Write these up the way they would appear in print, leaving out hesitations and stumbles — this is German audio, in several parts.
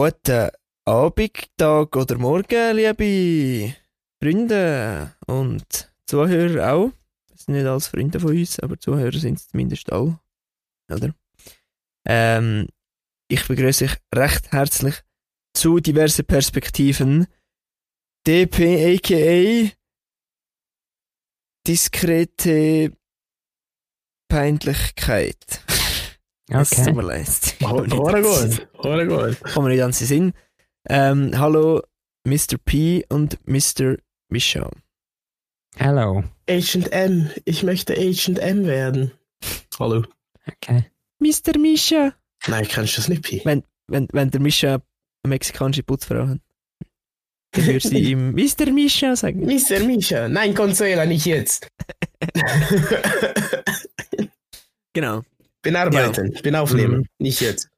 Guten Abend, Tag oder Morgen, liebe Freunde und Zuhörer auch. Das sind nicht alles Freunde von uns, aber Zuhörer sind es zumindest auch. Oder? Ich begrüße euch recht herzlich zu Diverse Perspektiven. DP a.k.a. diskrete Peinlichkeit. Es tut mir leid. Ohne gut. Kommen wir nicht an den Sinn. Hallo Mr. P und Mr. Michel. Hello. Agent M. Ich möchte Agent M werden. Hallo. Okay. Mr. Michel. Nein, kennst du das nicht, P? Wenn der Michel eine mexikanische Putzfrau hat, dann würde sie ihm Mr. Michel sagen. Mr. Michel. Nein, Consuela, nicht jetzt. Genau. Bin arbeiten, ja. Bin aufnehmen, nicht jetzt.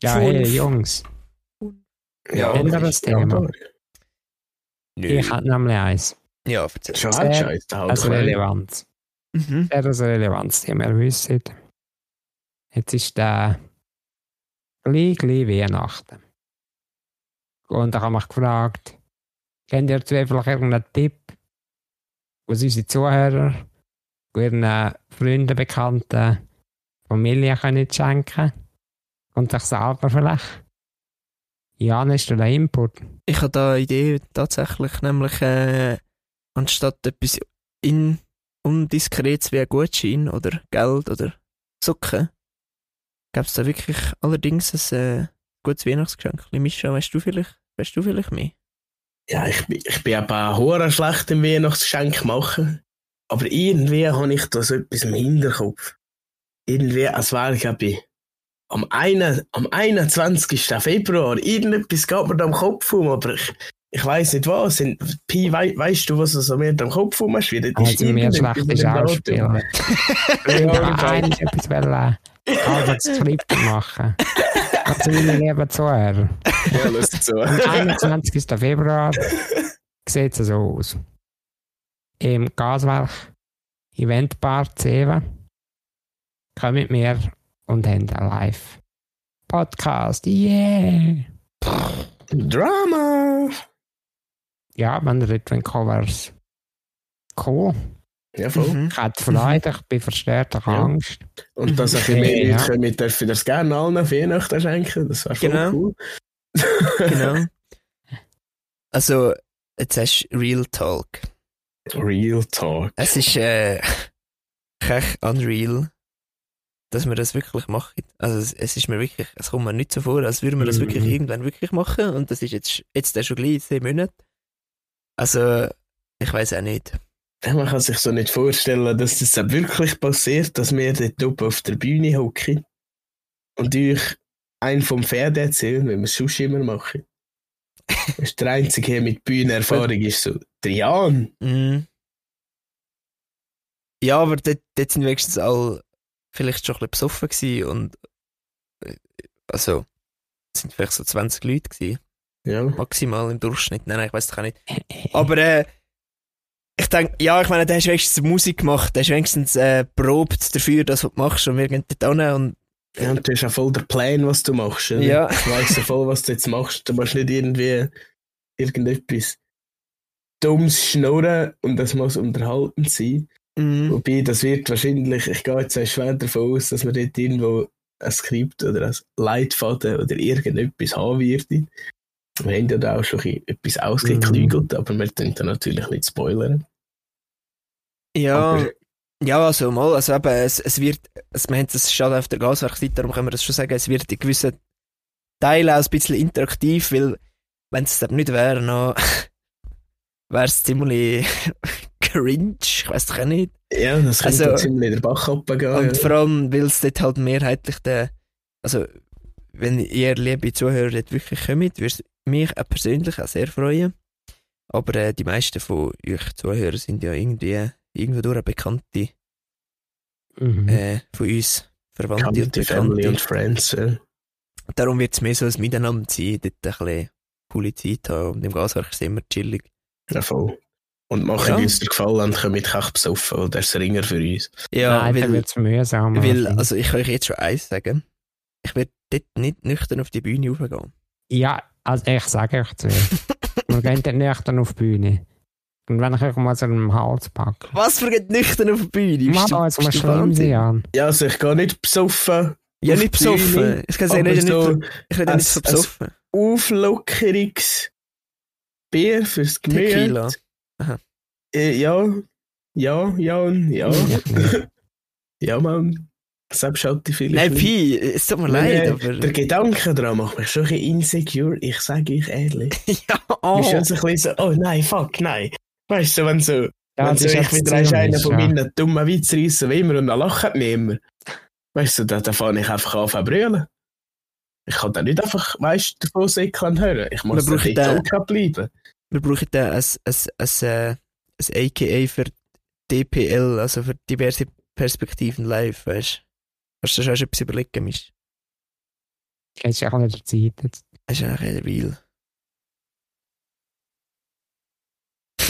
Ja, hey, Jungs. Ja, anderes Thema. Ich hatte nämlich eins. Ja, schon ein Scheiß. Also relevant. Mhm. Sehr ein relevantes Thema. Ihr wisst, jetzt ist der gleich Weihnachten. Und da habe ich mich gefragt, kennt ihr zwei vielleicht irgendeinen Tipp aus unseren Zuhörern, ihren Freunden, Bekannten, Familie können schenken und sich selber vielleicht. Ja, hast du da Input? Ich habe da eine Idee tatsächlich, nämlich anstatt etwas Indiskretes wie ein Gutschein oder Geld oder Socken, gäbe es da wirklich allerdings ein gutes Weihnachtsgeschenk. Mischa, weißt du vielleicht mehr? Ja, ich bin aber hoher schlecht im Weihnachtsgeschenk machen, aber irgendwie habe ich da so etwas im Hinterkopf. Irgendwie, als wäre ich am 21. Februar, irgendetwas geht mir da am Kopf um, aber ich weiss nicht was. Pi, weisst du, was so mir da am Kopf um ist? Also mir schlechte Schauspieler. Ich wollte das Skript machen. Also meine lieben Zuhörer. Ja, lasst zu. Am 21. Februar sieht es so aus. Im Gaswerk Eventbar 7. Kommt mit mir und haben einen Live-Podcast. Yeah! Drama! Ja, man redet von Covers. Cool. Ja, voll. Ich hatte Freude, ich bin verstört, ich habe Angst. Und dass ich mehr Leute kommen, dürfen das gerne allen auf Weihnachten schenken. Das wäre voll cool. Genau. Also, jetzt hast du Real Talk. Real Talk. Es ist unreal, dass wir das wirklich machen. Also es ist mir wirklich, es kommt mir nicht so vor, als würden wir das wirklich irgendwann wirklich machen. Und das ist jetzt schon gleich 10 Monate. Also, ich weiß auch nicht. Man kann sich so nicht vorstellen, dass das wirklich passiert, dass wir dort oben auf der Bühne hocken und euch einen vom Pferd erzählen, wenn wir es sonst immer machen. Das ist der Einzige, der mit Bühnenerfahrung ist so, Trian. Mm. Ja, aber dort sind wenigstens alle vielleicht schon ein bisschen besoffen gewesen und also es sind vielleicht so 20 Leute gewesen. Ja. Maximal im Durchschnitt. Nein, ich weiss das auch nicht. Aber ich denke, ja, ich meine, du hast wenigstens Musik gemacht, du hast wenigstens probt dafür, dass du machst und wir gehen dort hin und... Ja, und du hast auch voll den Plan, was du machst. Oder? Ja. Ich weiss ja voll, was du jetzt machst. Du machst nicht irgendetwas dummes Schnurren und das muss unterhaltend sein. Mm. Wobei, das wird wahrscheinlich, ich gehe jetzt schwer davon aus, dass man dort irgendwo ein Skript oder ein Leitfaden oder irgendetwas haben wird. Wir haben ja da auch schon etwas ausgeklügelt, aber wir können da natürlich nicht spoilern. Ja, aber, ja also mal, also eben, es wird, wir haben das schon auf der Gaswerkseite, darum können wir das schon sagen, es wird in gewissen Teilen auch ein bisschen interaktiv, weil, wenn es das nicht wäre, dann wäre es ziemlich... cringe, ich weiss doch auch nicht. Ja, das könnte ziemlich der Bach runtergehen. Und vor allem, weil es dort halt mehrheitlich also wenn ihr, liebe Zuhörer, dort wirklich kommt, würde es mich auch persönlich auch sehr freuen. Aber die meisten von euch Zuhörern sind ja irgendwo durch Bekannte von uns, Verwandte und Bekannte. Family und Friends, ja. Darum wird es mehr so ein Miteinander sein, dort ein bisschen coole Zeit haben. Und im Gaswerk ist es immer chillig. Ja, voll. Und machen uns den Gefallen und können mit Kach besoffen, oder das ist ein Ringer für uns. Ja, nein, weil es mühsam ist. Also ich kann euch jetzt schon eins sagen, ich werde dort nicht nüchtern auf die Bühne raufgehen. Ja, also ich sage euch zuerst. Wir gehen dann nüchtern auf die Bühne. Und wenn ich euch mal so einen Hals packe. Was, für geht nüchtern auf die Bühne? Mann, also man schlimm sie an. Ja, also ich gehe nicht besoffen. Ja, nicht besoffen. Ich kann sagen, ich rede nicht so besoffen. Auflockerungs Bier fürs Gemüt. Tequila. Aha. Ja. Ja, Mann. Selbst schalte ich vielleicht. Nein, Pi, es tut mir leid, aber... Der Gedanke daran macht mich schon ein bisschen insecure, ich sage euch ehrlich. Ja, oh! Ich bin schon so ein bisschen so, oh nein, fuck, nein. Weißt du, wenn so... Ja, wenn so ich wieder einen von meinen dummen Witz reissen wie immer und dann lachen mich immer. Weißt du, dann fange ich einfach an zu brüllen. Ich kann da nicht einfach, weißt du, davon sehen und hören. Ich muss da nicht locker bleiben. Wir brauchen da ein AKA für DPL, also für diverse Perspektiven live, weißt du. Hast du schon etwas überlegen müssen? Das ist ja auch nicht der Zeit jetzt. Das ist ja auch nicht real.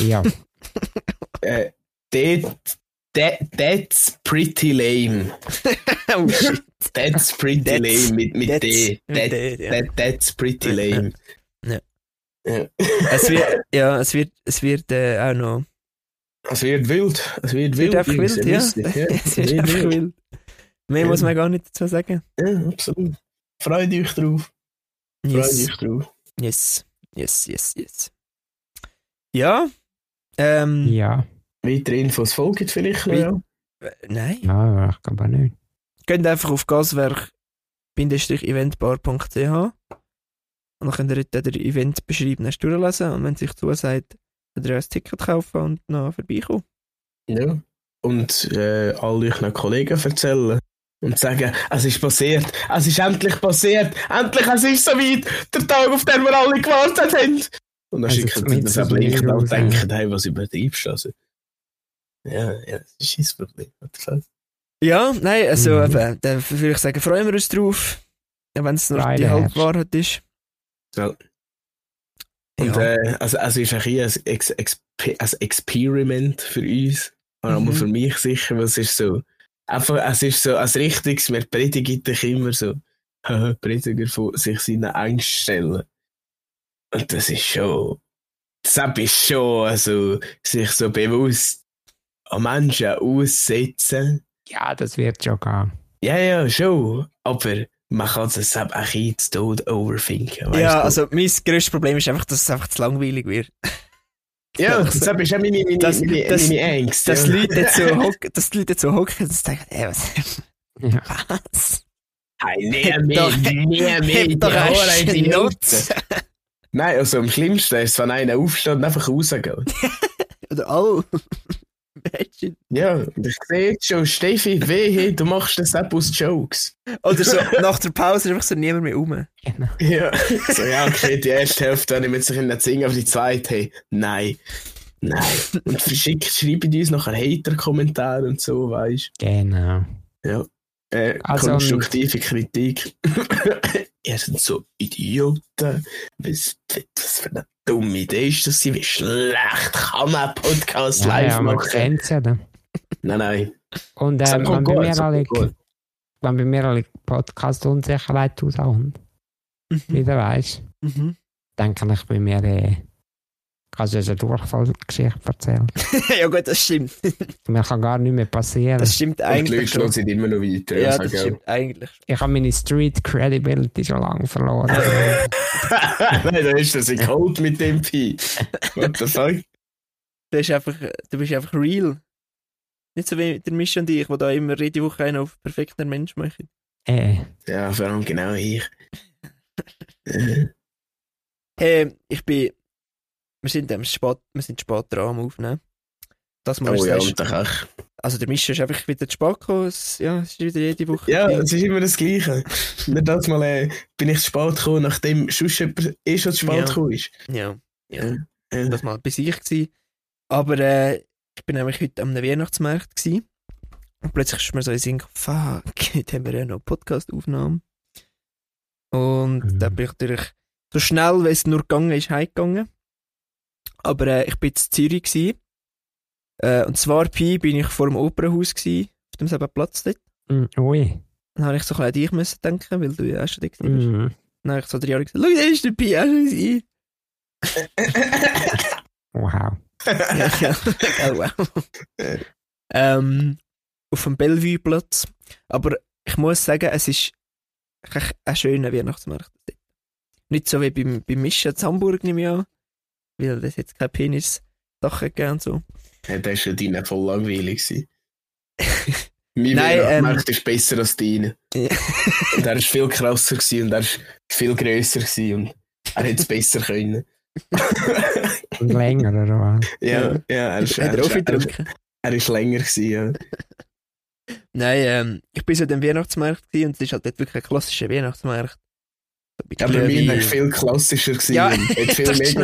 Ja. That's pretty lame. Oh shit. That's pretty lame mit D. That's pretty lame. Ja. Ja. Es wird auch noch... Es wird wild. Einfach wild, ja. Es wird einfach wild. Mehr muss man gar nicht dazu sagen. Ja, absolut. Freut euch drauf. Yes. Ja. Ja. Weitere Infos folgen vielleicht noch? Ja. Nein. Nein, ich glaube auch nicht. Geht einfach auf gaswerk-eventbar.ch und dann könnt ihr dort den Event beschreiben, erst durchlesen und wenn es euch zusagt, könnt ihr ein Ticket kaufen und noch vorbeikommen. Ja. Und all euren Kollegen erzählen. Und sagen, es ist passiert, es ist endlich passiert, endlich, es ist soweit, der Tag, auf den wir alle gewartet haben. Und dann schicken sie das aber nicht und denken, hey, was übertreibst du? Also, ja, das ist ein Problem. Ja, nein, also dann würde ich sagen, freuen wir uns drauf, wenn es nur die Halbwahrheit ist. Ja. Und also ist auch hier ein Experiment für uns, aber für mich sicher, weil es ist so, einfach, es ist so, als Richtiges, wir predigen dich immer so, Prediger von sich seinen Ängsten stellen. Und das ist schon, also, sich so bewusst an Menschen aussetzen. Ja, das wird schon gehen. Ja, schon, aber man kann das auch ein bisschen zu Tod overthinken. Ja, also, mein grösstes Problem ist einfach, dass es einfach zu langweilig wird. Ja, das ist auch meine Ängste. Dass die Leute so hocken und denken, was? Hey, mehr, doch eine Schnutze. Nein, also am schlimmsten ist, wenn einer aufsteht und einfach rausgeht. Oder oh, Mädchen. Ja, ich sehe jetzt schon, Steffi, wehe, du machst das ab aus Jokes. Oder so, nach der Pause ist einfach so niemand mehr rum. Genau. Ja, so, okay, die erste Hälfte, wenn ich mit sich in den Zingen auf die zweite, hey, nein. Und schreibt uns nachher Hater-Kommentare und so, weißt du. Genau. Ja, also, konstruktive Kritik. Ihr seid so Idioten. Was für eine dumme Idee ist das? Wie schlecht kann man Podcast live machen? Ja, nein. Und wenn bei mir alle Podcast-Unsicherheit rauskommt, wieder weißt, dann kann ich bei mir kannst du eine Durchfallgeschichte erzählen. Ja gut, das stimmt. Mir kann gar nichts mehr passieren. Das stimmt eigentlich. Und die Leute sind immer noch weiter. Ja, das stimmt eigentlich. Ich habe meine Street Credibility schon lange verloren. Nein, da ist das in Cold mit dem Pi. What the fuck? Du bist einfach real. Nicht so wie der Misch und ich, die da immer jede Woche einen auf perfekter Mensch machen. Ja, vor allem genau ich. Wir sind spät dran am Aufnehmen. Das muss Also der Mischa ist einfach wieder zu spät gekommen. Ja, es ist wieder jede Woche. Ja, es ist immer das Gleiche. Nur das Mal bin ich zu spät gekommen, nachdem sonst jemand schon zu spät gekommen ist. Ja. Das Mal bei sich gewesen. Aber ich bin nämlich heute am Weihnachtsmarkt gewesen. Und plötzlich ist mir so in den Kopf, fuck, jetzt haben wir ja noch Podcast-Aufnahmen. Und dann bin ich natürlich so schnell, wie es nur gegangen ist, heimgegangen. Aber ich war in Zürich gewesen. Und zwar bin ich vor dem Opernhaus gewesen, auf demselben Platz dort. Ui. Dann habe ich so ein bisschen an dich müssen denken, weil du ja auch schon da gewesen bist. Dann habe ich so 3 Jahre gesagt, schau, da ist der Pi, wow. Ja. Oh, wow. Auf dem Bellevue-Platz. Aber ich muss sagen, es ist ein schöner Weihnachtsmarkt. Nicht so wie beim Mischen in Hamburg, nehme ich an, weil es jetzt keine Penis-Sachen gegeben und so. Ja, das war ja deine voll langweilig. Mein Weihnachtsmarkt ist besser als deine. Ja. Und er war viel krasser und er war viel grösser und er hätte es besser können. Länger, oder was? Ja, er ist länger gewesen, ja. Nein, ich bin so dem Weihnachtsmarkt und es ist halt nicht wirklich ein klassischer Weihnachtsmarkt. So aber mir war viel klassischer gewesen. Ja, hat viel mehr.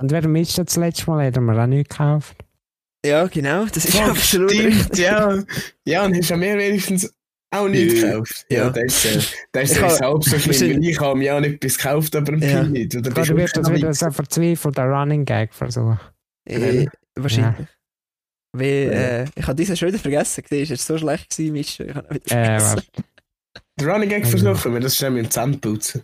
Und während Mist das letzte Mal hätten wir auch nicht gekauft. Ja, genau, das ist absolut richtig. Ja, und hast du mir wenigstens auch nicht gekauft. Ja, das ist halb so schlimm. Ich habe mir auch nicht etwas gekauft, aber im Pi nicht. Oder du wirst das wieder so verzweifelt, einen Running Gag versuchen. Wahrscheinlich. Ja. Weil, ich habe diesen schon wieder vergessen. Es war so schlecht gewesen, Mischa. Ich habe ihn wieder vergessen. Den Running Gag versuchen wir, das ist nämlich im Zahnputzen.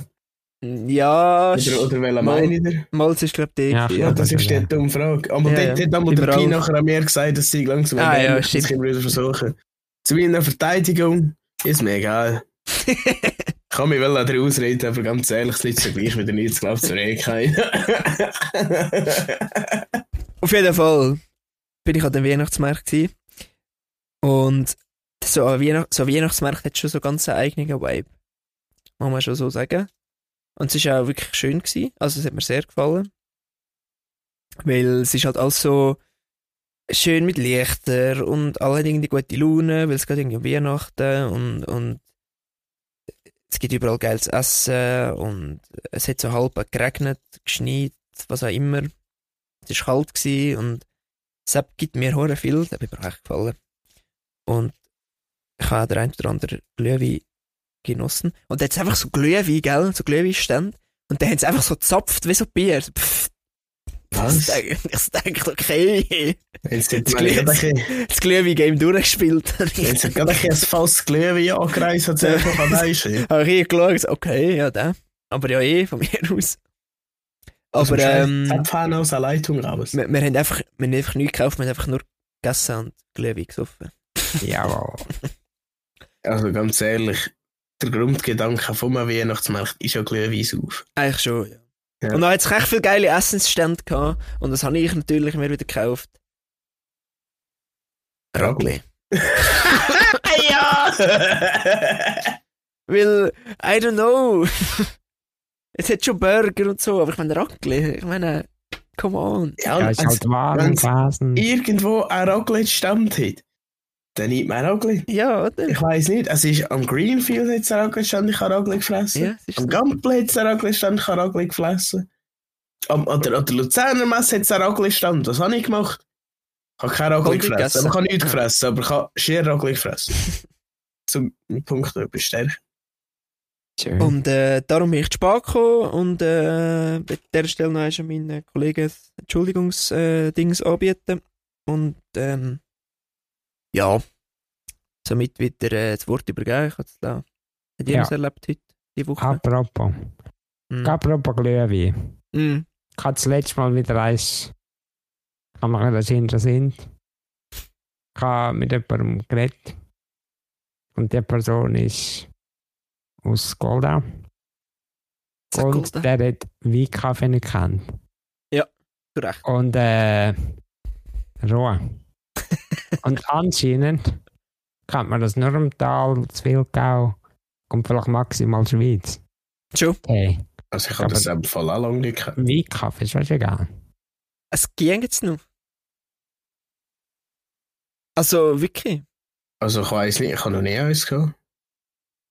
Ja, oder welcher meine Malz ist, glaube ich, der. Ja, das ist die dumme Frage. Aber dort hat einmal der Pi nachher an mir gesagt, dass sie langsam das können wir wieder versuchen. Zu meiner Verteidigung ist mir egal. Ich kann mich wohl darüber ausreden, aber ganz ehrlich, es liegt so gleich wieder nicht. Ich glaube, es wäre keiner. Auf jeden Fall bin ich an dem Weihnachtsmarkt gewesen. Und so ein Weihnachtsmarkt hat schon so ganz einen eigenen Vibe. Muss man schon so sagen. Und es war auch wirklich schön gewesen. Also es hat mir sehr gefallen. Weil es ist halt alles so schön mit Lichtern und alle haben irgendwie gute Laune, weil es geht irgendwie um Weihnachten und es gibt überall geiles Essen und es hat so halb geregnet, geschneit, was auch immer. Es war kalt gewesen und es gibt mir sehr viel, das hat mir echt gefallen. Und ich habe den einen oder anderen Glühwein genossen. Und da hat es einfach so Glühwein, gell? So Glühweinstände. Und dann haben sie einfach so gezapft wie so Bier. Pfff. Was? Ich denke, okay. Das Glühwein-Game durchgespielt. Jetzt hat gerade ein Fass Glühwein angereist, was er einfach anreißen. Habe ich geschaut, okay, ja, der. Aber ja, von mir aus. Aber, Zapfen aus der Leitung raus. Wir haben einfach nichts gekauft, wir haben einfach nur gegessen und Glühwein gesoffen. Jawohl. Also ganz ehrlich, der Grundgedanke vom Weihnachtsmarkt ist ja Glühwein auf. Eigentlich schon, ja. Ja. Und dann hat es echt viele geile Essensstände gehabt. Und das habe ich natürlich mir wieder gekauft. Ragli. Ja! Weil, I don't know. Es hat schon Burger und so, aber ich meine Ragli. Ich meine, come on. Ja, ja, ist halt warm. Irgendwo ein Ragli stand hat, dann nimmt man Ragli. Ja, oder? Ich weiss nicht. Es ist am Greenfield hat es Ragli stand, ich habe Ragli gefressen. Ja, am Gampel hat es Ragli stand, ich habe Ragli gefressen. An der Luzerner Messe hat es Ragli stand. Was habe ich gemacht? Ich habe kein Ragli gefressen. Aber ich habe nichts gefressen, aber ich habe schier Ragli gefressen. Zum Punkt der Bestärkung. Schön. Und darum bin ich zu spät gekommen und an dieser Stelle noch einmal meinen Kollegen Entschuldigungsdings anbieten. Und ja, somit wieder das Wort übergeben. Ich habe es da nicht erlebt heute, die Woche. Apropos Glühwein. Ich habe das letzte Mal wieder eins, kann man das interessant. Ich habe mit jemandem geredet und die Person ist aus Goldau. Und der hat Weinkaffee nicht gekannt. Ja, zu Recht. Und roh. Und anscheinend kennt man das nur im Tal, Zwilgau und vielleicht maximal Schweiz. Schon. Hey. Also ich habe das im Fall auch lange nicht gekannt. Weinkaffee ist egal. Es ging jetzt noch. Also wirklich? Also ich weiß nicht, ich habe noch nie eins gehabt.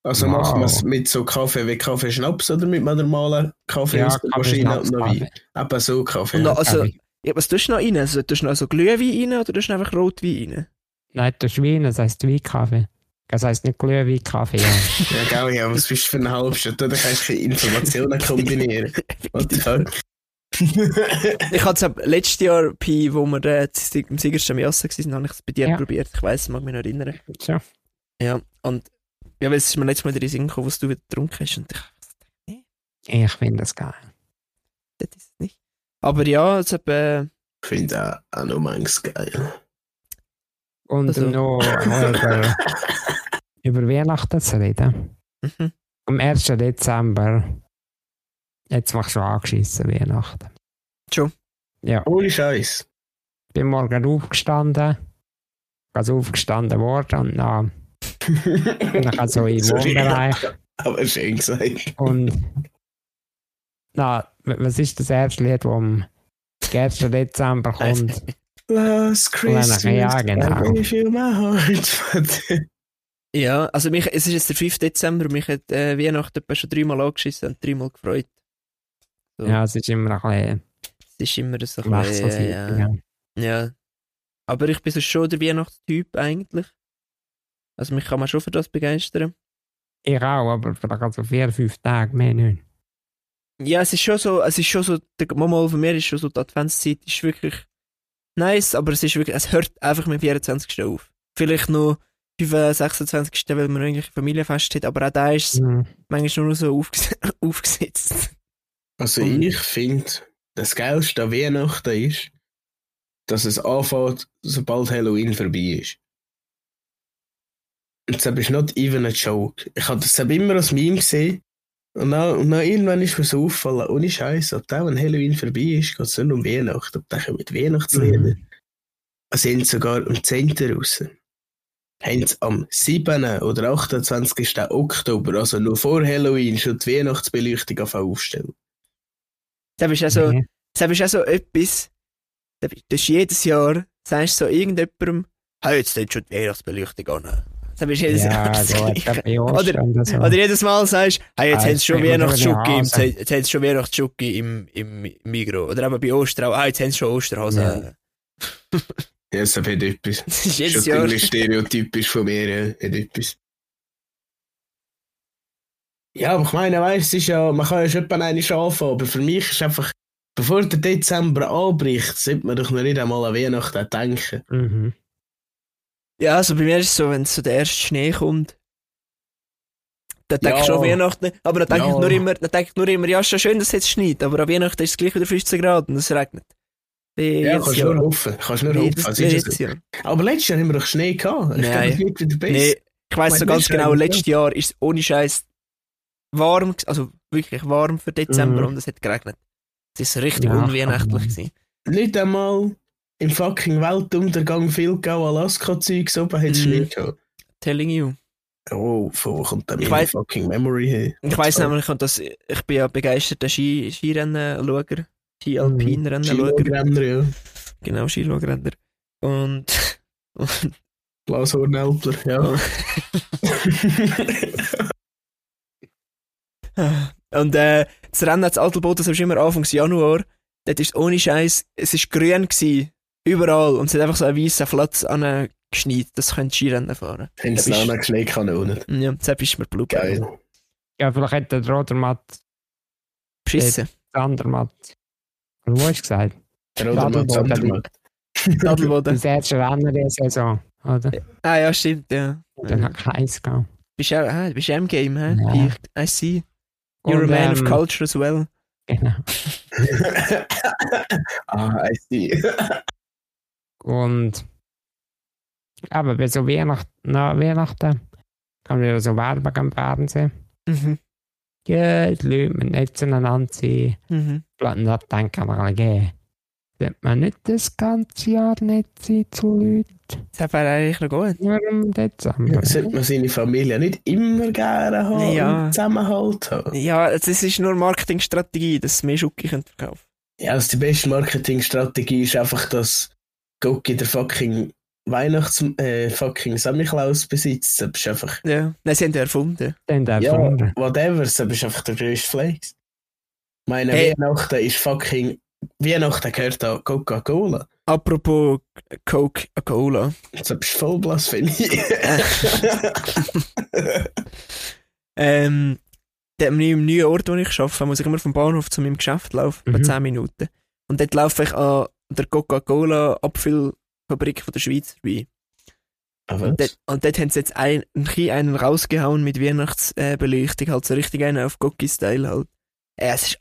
Also machen wir es mit so Kaffee wie Kaffeeschnaps oder mit einem normalen Kaffee aus der Maschine und noch Wein? Eben so Kaffee. Und also, was tust du noch rein? Also, tust du noch so Glühwein rein oder tust du einfach Rotwein rein? Nein, tust du Wein, das heisst Weinkaffee. Das heisst nicht Glühwein-Kaffee. Ja, gell, ja, was bist du für eine halbe Stunde? Da kannst du keine Informationen kombinieren. What the fuck? Ich hatte es letztes Jahr, wo wir im Sigrist am Jassen waren, habe ich es bei dir probiert. Ich weiss, mag mich noch erinnern. Ja. Ja, und ja, weil es ist mir letztes Mal in den Sinn gekommen, was du wieder getrunken hast. Und ich dachte, nee. Ich finde das geil. Das ist es nicht. Aber ja, es hat... Ich finde auch noch manches geil. Und also, noch über Weihnachten zu reden. Mhm. Am 1. Dezember. Jetzt machst du angeschissen Weihnachten. Schon? Ja. Ohne Scheiß. Ich bin morgen aufgestanden. Also aufgestanden worden und dann... Nachher so im Wohnbereich. Aber schön gesagt. Und... Na, was ist das erste Lied, das am 1. Dezember kommt? Last Christmas, ja, genau. I feel my heart. Ja, also mich, es ist jetzt der 5. Dezember, mich hat Weihnachten schon 3-mal angeschissen und 3-mal gefreut. So. Ja, es ist immer ein bisschen... Ja. Aber ich bin so schon der Weihnachtstyp eigentlich. Also mich kann man schon für das begeistern. Ich auch, aber da geht so 4-5 Tage mehr nicht. Ja, es ist schon so, der Moment von mir ist schon so, die Adventszeit ist wirklich nice, aber es ist wirklich, es hört einfach mit 24. auf. Vielleicht noch 25, 26, weil man eigentlich ein Familienfest hat, aber auch da ist es manchmal nur so aufgesetzt. Also ich finde, das Geilste an Weihnachten ist, dass es anfängt, sobald Halloween vorbei ist. Und das ist not even a joke. Ich habe das immer als Meme gesehen. Und dann irgendwann ist mir so auffallen, ohne Scheiß, ab dann, wenn Halloween vorbei ist, geht es nur um Weihnachten. Ab dann kommen die Weihnachtslieder. Also sind sogar am 10. raus. Haben sie am 7. oder 28. Oktober, also nur vor Halloween, schon die Weihnachtsbeleuchtung aufstellen. Das ist also etwas, das ist jedes Jahr, sagst du so irgendjemandem, hey, jetzt steht schon die Weihnachtsbeleuchtung an. Oder jedes Mal sagst du, hey, jetzt haben sie schon Weihnachtsschuggi im Migros. Oder eben bei Ostern auch, jetzt haben sie schon Osterhasen. Ja, das hat etwas. Das ist jedes Jahr. Schon stereotypisch von mir, hat etwas. Ja, aber ich meine, weißt, ist ja, man kann ja schon etwas anfangen, aber für mich ist einfach, bevor der Dezember anbricht, sollte man doch noch nicht einmal an Weihnachten denken. Mhm. Ja, also bei mir ist es so, wenn so der erste Schnee kommt, dann denke ich schon an Weihnachten, aber dann denke ich nur immer, ja, ist schon schön, dass es jetzt schneit, aber an Weihnachten ist es gleich wieder 15 Grad und es regnet. Ja, kannst nur hoffen. Aber letztes Jahr haben wir doch Schnee gehabt. Nein, ich weiss so ganz genau, letztes Jahr ist es ohne Scheiß warm, also wirklich warm für Dezember und es hat geregnet. Es war richtig unweihnachtlich. Nicht einmal... Im fucking Weltuntergang viel Alaska-Zeugs oben hat es Schnee gehabt. Telling you. Oh, wo kommt da meine fucking Memory her? Ich weiss nämlich, ich bin ja begeisterter Skirennenschauer. Ski-Alpin-Rennenschauer. Ja. Genau, Skilogrenner. Und Blashornelpler, ja. Und das Rennen zu Adelboden, das war immer Anfang Januar. Dort ist ohne Scheiß, es war grün gewesen. Überall. Und es hat einfach so einen weißen Platz angeschneit. Das können Skirennen fahren. Haben sie noch geschneit kann oder? Ja, deshalb ist mir blub. Geil. Ja, vielleicht hat der Rodermatt... Beschissen. Sandermatt. Wo hast du gesagt? Rodermatt, Sandermatt. Adelboden. Das erste Rennen der Saison, oder? Ja. Ah ja, stimmt, ja. Dann hat keins gehabt. Du bist im Game, hä? Ja. I see. You're a man of culture as well. Genau. I see. Und aber bei so Weihnachten kann man ja so Werbung am Fernsehen. Mhm. Ja, die Leute müssen nicht zueinander sein. Mhm. Und da denken wir alle, sollte man nicht das ganze Jahr nicht sein zu Leuten? Das wäre eigentlich noch gut. Nur im Dezember. Ja, sollte man seine Familie nicht immer gerne haben und Zusammenhalt haben? Ja, das ist nur Marketingstrategie, dass mehr Schucki verkaufen. Ja, also die beste Marketingstrategie ist einfach, dass Gucki der fucking fucking Samichlaus besitzt, das ist einfach... Ja, nein, sie haben den erfunden. Ja, whatever, das ist einfach der grösste Flex. Ich meine, Weihnachten ist fucking... Weihnachten gehört an Coca-Cola. Apropos Coca-Cola. Das ist voll Blasphemie. an meinem neuen Ort, wo ich arbeite, muss ich immer vom Bahnhof zu meinem Geschäft laufen, bei 10 Minuten. Und dort laufe ich an der Coca-Cola-Abfüllfabrik der Schweiz vorbei. Und dort haben sie jetzt einen rausgehauen mit Weihnachtsbeleuchtung, halt so richtig einen auf Cookie-Style halt. Es ist,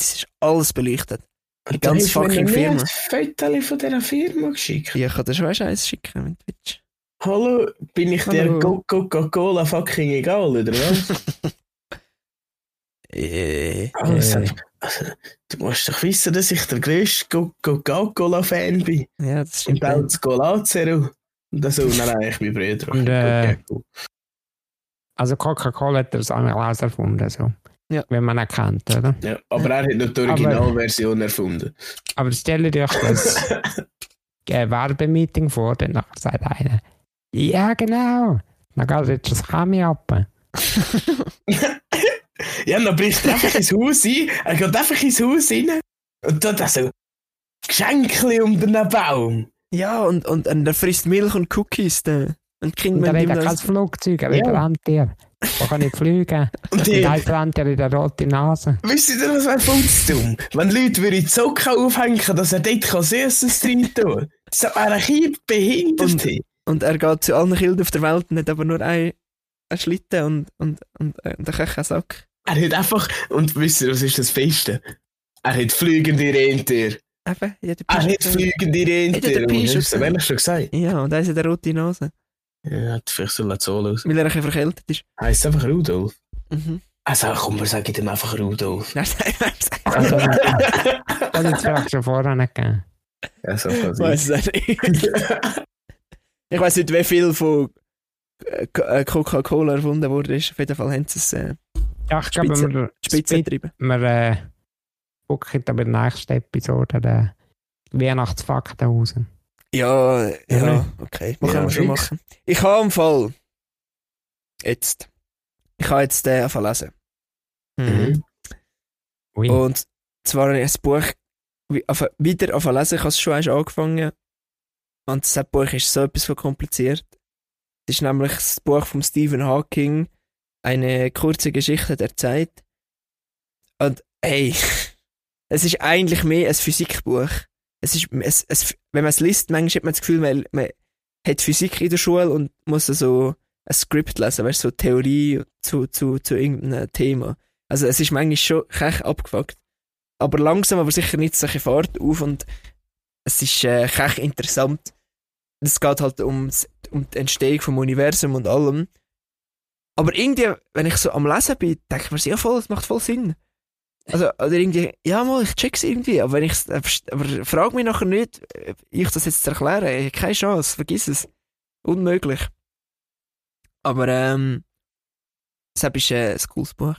ist alles beleuchtet. Die ganze fucking Firma. Hast du mir ein Foto von dieser Firma geschickt? Ja, ich kann dir schon eins schicken mit Twitch. Hallo, bin ich der Coca-Cola fucking egal, oder was? Also, du musst doch wissen, dass ich der grösste Coca-Cola-Fan bin. Ja, das stimmt. Und auch das Colazero. Und das ist eigentlich mein Bruder. Und, also Coca-Cola hat das Samichlaus erfunden, so. Ja. Wenn man ihn kennt, oder? Ja, aber er hat noch die Originalversion erfunden. Aber stell dir doch das Werbemeeting vor, dann sagt einer, ja genau, dann geht jetzt das Kami ab. Ja, dann bricht er einfach ins Haus ein, er geht einfach ins Haus rein und tut da so Geschenkchen unter den Baum. Ja, und er frisst Milch und Cookies. Und Kinder mit kein Flugzeug, er will ein Landtier. Da kann ich fliegen. Und ein Landtier in der roten Nase. Wisst ihr, was wäre dumm? Wenn Leute die Zocken aufhängen, dass er dort Süßes drin tun kann. Das wäre ein Kind behindert. Und er geht zu allen Kindern auf der Welt und hat aber nur einen Schlitten und einen Köchensack. Er hat einfach... Und wisst ihr, was ist das Beste? Er hat fliegende Rentier. Eben, ja, er hat fliegende Rentier. Das schon gesagt. Ja, und er hat eine rote Nase. Ja, hat vielleicht so eine Zoll aus. Weil er ein bisschen verkältet ist. Heißt einfach Rudolf? Mhm. Also komm, wir sagen ihm einfach Rudolf. Nein, also, das hat es vielleicht schon vorher nicht gegeben. Ja, so kann es sein. Ich weiss nicht, wie viel von Coca-Cola erfunden wurde. Auf jeden Fall haben sie es Spitze getrieben. Wir gucken bei der nächsten Episode den Weihnachtsfakten raus. Ja, ja, okay. Das können wir schon machen. Ich habe im Fall. Ich habe jetzt den anfangen lesen. Mhm. Und zwar habe ich ein Buch wieder anfangen lesen. Ich habe es schon erst angefangen. Und das Buch ist so etwas von kompliziert. Es ist nämlich das Buch von Stephen Hawking, Eine kurze Geschichte der Zeit. Und hey, es ist eigentlich mehr ein Physikbuch. Wenn man es liest, manchmal hat man das Gefühl, man hat Physik in der Schule und muss so ein Skript lesen, weißt du, so Theorie zu irgendeinem Thema. Also es ist manchmal schon echt abgefuckt. Aber langsam, aber sicher nicht solche Fahrt auf und es ist echt interessant. Es geht halt um die Entstehung vom Universum und allem. Aber irgendwie, wenn ich so am Lesen bin, denke ich mir, ja voll, das macht voll Sinn. Also, oder irgendwie, ja mal, ich check's irgendwie, aber frag mich nachher nicht, ich das jetzt zu erklären, keine Chance, vergiss es. Unmöglich. Aber, deshalb ist ein cooles Buch.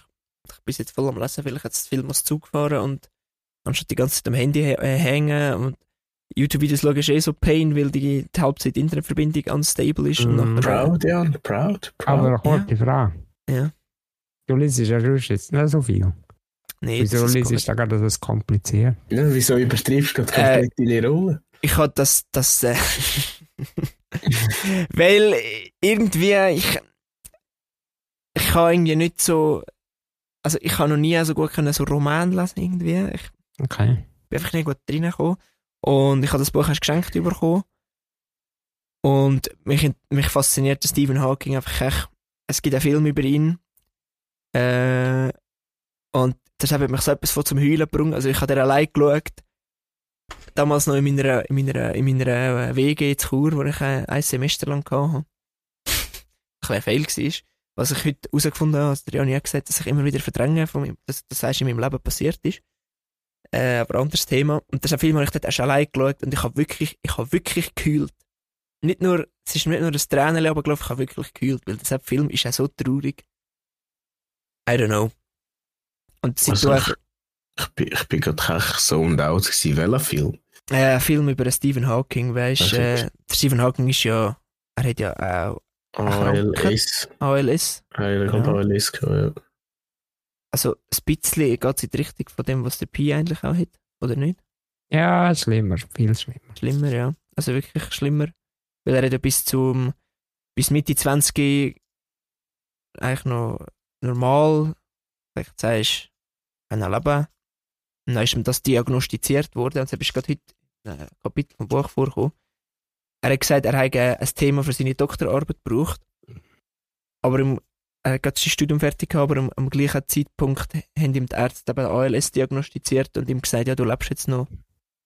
Ich bin jetzt voll am Lesen, weil ich jetzt viel mal Zug fahren und anstatt die ganze Zeit am Handy hängen und YouTube-Videos schaue ich so Pain, weil die Hauptzeit Internetverbindung unstable ist. Proud. Aber eine kurze Frage. Ja. Du liest ja jetzt nicht so viel. Nee, wieso ist da gerade das kompliziert? Ja, wieso übertreibst du gerade komplett deine Rolle? Ich hatte das weil irgendwie ich kann irgendwie nicht so, also ich kann noch nie so gut können, so Roman lesen irgendwie. Ich bin einfach nicht gut reingekommen und ich habe das Buch erst geschenkt bekommen und mich fasziniert Stephen Hawking einfach echt. Es gibt einen Film über ihn und deshalb hat mich so etwas von zum Heulen gebracht. Also ich habe den allein geschaut. Damals noch in meiner WG in Chur, wo ich ein Semester lang hatte. Ein Fail war. Was ich heute herausgefunden habe, hat Jani auch gesagt, dass ich immer wieder verdränge, dass das in meinem Leben passiert ist. Aber ein anderes Thema. Und deshalb habe ich dort erst allein geschaut und ich habe wirklich geheult. Es ist nicht nur das Tränen, aber ich glaube, ich habe wirklich geheult, weil dieser Film ist auch so traurig. I don't know. Und also ich bin gerade so und out gewesen. Welcher Film? Ein Film über Stephen Hawking, weißt du? Stephen Hawking ist ja, er hat ja auch ALS. ALS, ja. Also ein bisschen geht es in die Richtung von dem, was der Pi eigentlich auch hat, oder nicht? Ja, schlimmer, viel schlimmer. Schlimmer, ja. Also wirklich schlimmer. Weil er hat ja bis Mitte 20 eigentlich noch normal Aspekt. Er ist ein Leben. Und dann ist ihm das diagnostiziert worden. Und dann bist du gerade heute ein Kapitel vom Buch vorgekommen. Er hat gesagt, er hätte ein Thema für seine Doktorarbeit gebraucht. Aber er hat gerade sein Studium fertig gehabt, aber am gleichen Zeitpunkt haben ihm die Ärzte eben ALS diagnostiziert und ihm gesagt, ja, du lebst jetzt noch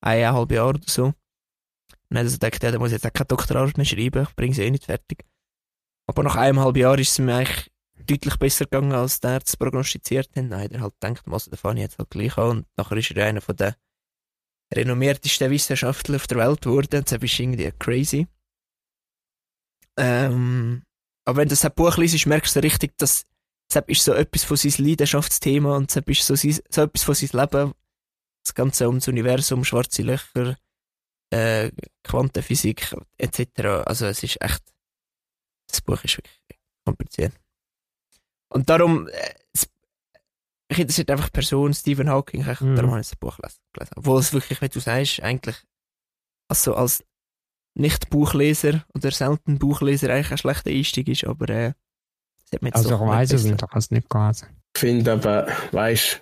1,5 Jahre oder so. Und er dachte, ja, da muss ich jetzt auch keine Doktorarbeit mehr schreiben, ich bringe sie eh nicht fertig. Aber nach 1,5 Jahren ist es mir eigentlich deutlich besser gegangen, als die Ärzte prognostiziert haben. Nein, er hat gedacht, also, da fange ich jetzt halt gleich an. Und nachher ist er einer von den renommiertesten Wissenschaftler auf der Welt geworden. Und das ist irgendwie crazy. Aber wenn du das Buch liest, merkst du richtig, dass das ist so etwas von seinem Leidenschaftsthema und das ist so etwas von seinem Leben. Das Ganze ums Universum, schwarze Löcher, Quantenphysik etc. Also es ist echt, das Buch ist wirklich kompliziert. Und darum, mich interessiert einfach die Person, Stephen Hawking, darum habe ich das Buch gelesen. Obwohl es wirklich, wie du sagst, eigentlich also als Nicht-Buchleser oder selten Buchleser eigentlich ein schlechter Einstieg ist, aber das hat mir jetzt also ich weiss es nicht, ich kann es nicht gelesen. Ich finde aber, weißt du,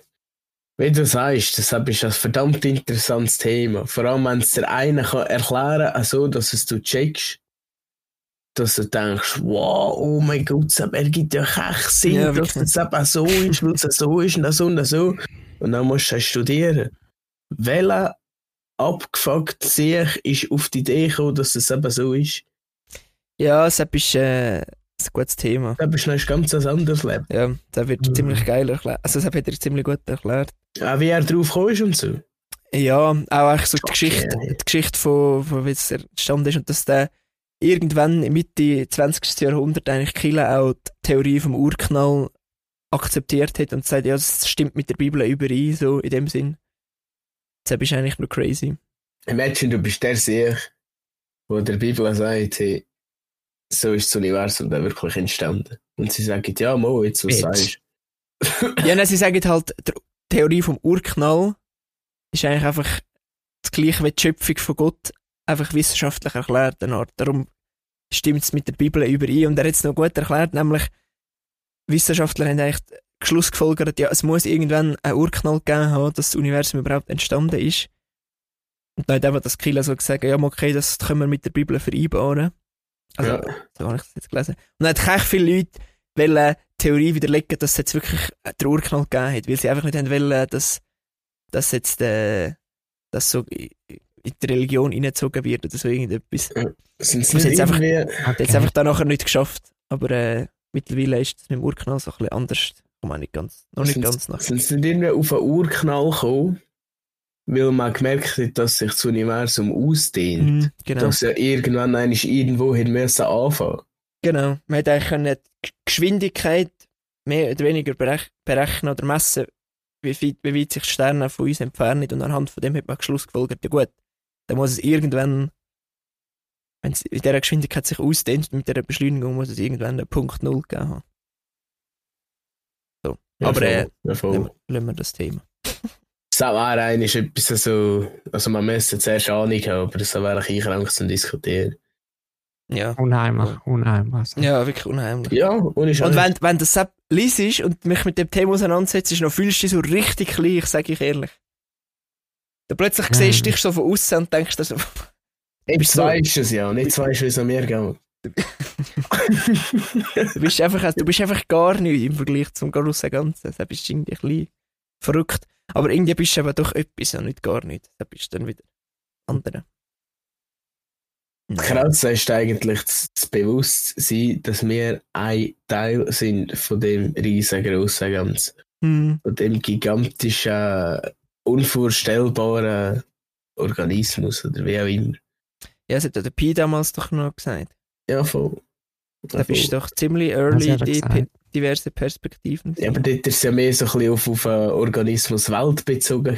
wie du sagst, das ist ein verdammt interessantes Thema. Vor allem, wenn es dir einer erklären kann, so, dass es du checkst, dass du denkst, wow, oh mein Gott, das ergibt ja keinen Sinn, ja, dass das eben so ist, weil es so ist und so und so. Und dann musst du studieren. Welcher abgefuckt sich ist auf die Idee gekommen, dass es eben so ist? Ja, das ist ein gutes Thema. Das ist ein ganz anderes Leben. Ja, das wird ziemlich geil erklärt. Also das hat er ziemlich gut erklärt. Auch wie er drauf gekommen ist und so? Ja, auch eigentlich so die Geschichte von wie es entstanden ist und dass der irgendwann Mitte 20. Jahrhundert eigentlich Kille auch die Theorie vom Urknall akzeptiert hat und sagt, ja, das stimmt mit der Bibel überein, so in dem Sinn. Das ist eigentlich nur crazy. Imagine, du bist der Sieg, wo der Bibel sagt, hey, so ist das Universum dann wirklich entstanden. Und sie sagen, ja, Mo, jetzt was sagst du. Ja, nein, sie sagen halt, die Theorie vom Urknall ist eigentlich einfach das gleiche wie die Schöpfung von Gott, einfach wissenschaftlich erklärt, eine Art. Darum stimmt es mit der Bibel überein. Und er hat es noch gut erklärt, nämlich Wissenschaftler haben eigentlich Schluss gefolgert, ja, es muss irgendwann einen Urknall gegeben haben, dass das Universum überhaupt entstanden ist. Und dann hat eben das Killer so gesagt, ja, okay, das können wir mit der Bibel vereinbaren. Also, ja. So habe ich das jetzt gelesen. Und dann hat echt viele Leute wollen die Theorie widerlegen, dass es jetzt wirklich den Urknall gegeben hat, weil sie einfach nicht haben wollen, dass jetzt das so in die Religion hineingezogen wird oder so irgendetwas. Hat jetzt einfach danach nicht geschafft. Aber mittlerweile ist das mit dem Urknall so ein bisschen anders. Sind sie nicht irgendwie auf einen Urknall gekommen, weil man gemerkt hat, dass sich das Universum ausdehnt. Genau. Dass ja irgendwann eigentlich irgendwo hätte müssen anfangen. Genau. Man hätte eigentlich eine Geschwindigkeit mehr oder weniger berechnen oder messen, wie weit sich die Sterne von uns entfernen. Und anhand von dem hat man Schluss gefolgert, ja gut, dann muss es irgendwann, wenn es in dieser Geschwindigkeit sich ausdehnt, mit dieser Beschleunigung, muss es irgendwann einen Punkt Null gegeben haben. Aber lassen wir das Thema. Das auch rein ist etwas so, also man müsste zuerst Ahnung haben, aber das wäre eigentlich lang zum Diskutieren. Ja. Unheimlich. Ja, wirklich unheimlich. Ja, unheimlich. Und wenn das so liest ist und mich mit dem Thema auseinandersetzt, fühlst du dich so richtig klein, sage ich ehrlich. Dann plötzlich siehst du dich so von außen und denkst dir so... Jetzt weisst du es ja, nicht weisst du, wie es an mir geht. Du bist einfach gar nichts im Vergleich zum grossen Ganzen. Da bist du irgendwie ein bisschen verrückt. Aber irgendwie bist du aber doch etwas und nicht gar nichts. Da bist du dann wieder andere. Krass ist eigentlich das Bewusstsein, dass wir ein Teil sind von dem riesengroßen Ganzen. Von dem gigantischen, unvorstellbaren Organismus oder wie auch immer. Ja, das hat der Pi damals doch noch gesagt. Ja, voll. Da bist du doch ziemlich early in diverse Perspektiven. Ja, aber dort war es ja mehr so ein bisschen auf den Organismus Welt bezogen.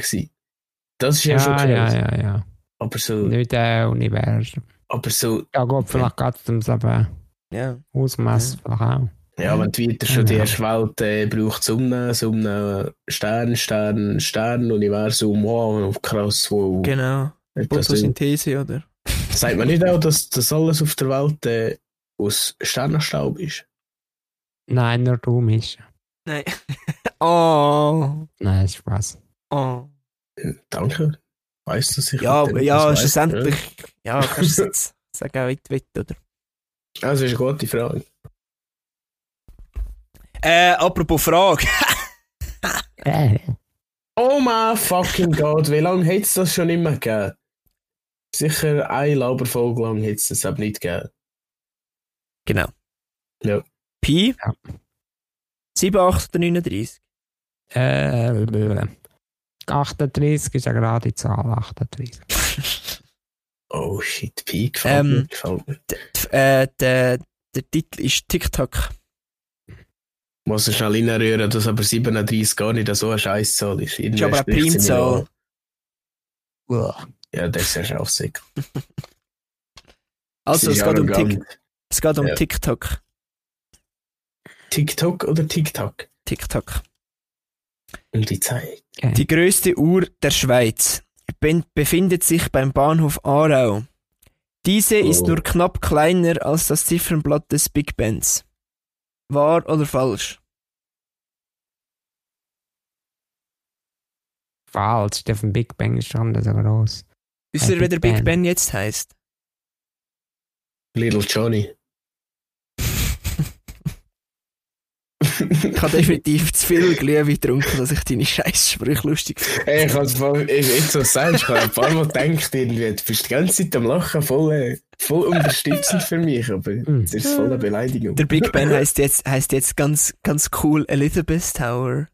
Das ist ja schon krass. Ja. Aber so... Nicht Universum. Aber so... Ja gut, vielleicht geht es ums Ausmaß vielleicht auch. Ja, wenn du weiter schon die erste Welt braucht, so einen Sternuniversum, wow, krass, wow. Genau. Photosynthese, oder? Sagt man nicht auch, dass das alles auf der Welt aus Sternenstaub ist? Nein, nur Raum ist. Nein. Oh. Nein, Spaß. Oh. Danke. Weißt du, dass ich Ja, schlussendlich. Ja, kannst du jetzt sagen, wie du willst, oder? Das ist eine gute Frage. Apropos Frage. Oh mein fucking Gott, wie lange hätte es das schon immer gegeben? Sicher ein Laberfolge lang hätte es das eben nicht gegeben. Genau. Ja. Pi? Ja. 7, 8 oder 39? 38 ist ja gerade die Zahl, 38. Oh shit, Pi gefällt mir. Der Titel ist TikTok. Muss ich schnell reinrühren, dass aber 37 gar nicht so eine Scheißzahl ist. Irgendwie ist aber eine Primzahl. Ja, das ist ja schafsig. Also, es geht um TikTok. TikTok oder TikTok? TikTok. Und die Zeit. Okay. Die grösste Uhr der Schweiz befindet sich beim Bahnhof Aarau. Diese ist nur knapp kleiner als das Ziffernblatt des Big Bands. Wahr oder falsch? Falsch, der vom Big Bang ist schon so groß. Wisst ihr, wie der Big Ben jetzt heisst? Little Johnny. Ich habe definitiv zu viel Glühwein getrunken, dass ich deine Scheißsprüche lustig finde. Hey, ich kann es jetzt so sagen, ich habe ein paar Mal gedacht, du bist die ganze Zeit am Lachen, voll unterstützend für mich, aber es ist voll eine Beleidigung. Der Big Ben heisst jetzt ganz, ganz cool Elizabeth Tower.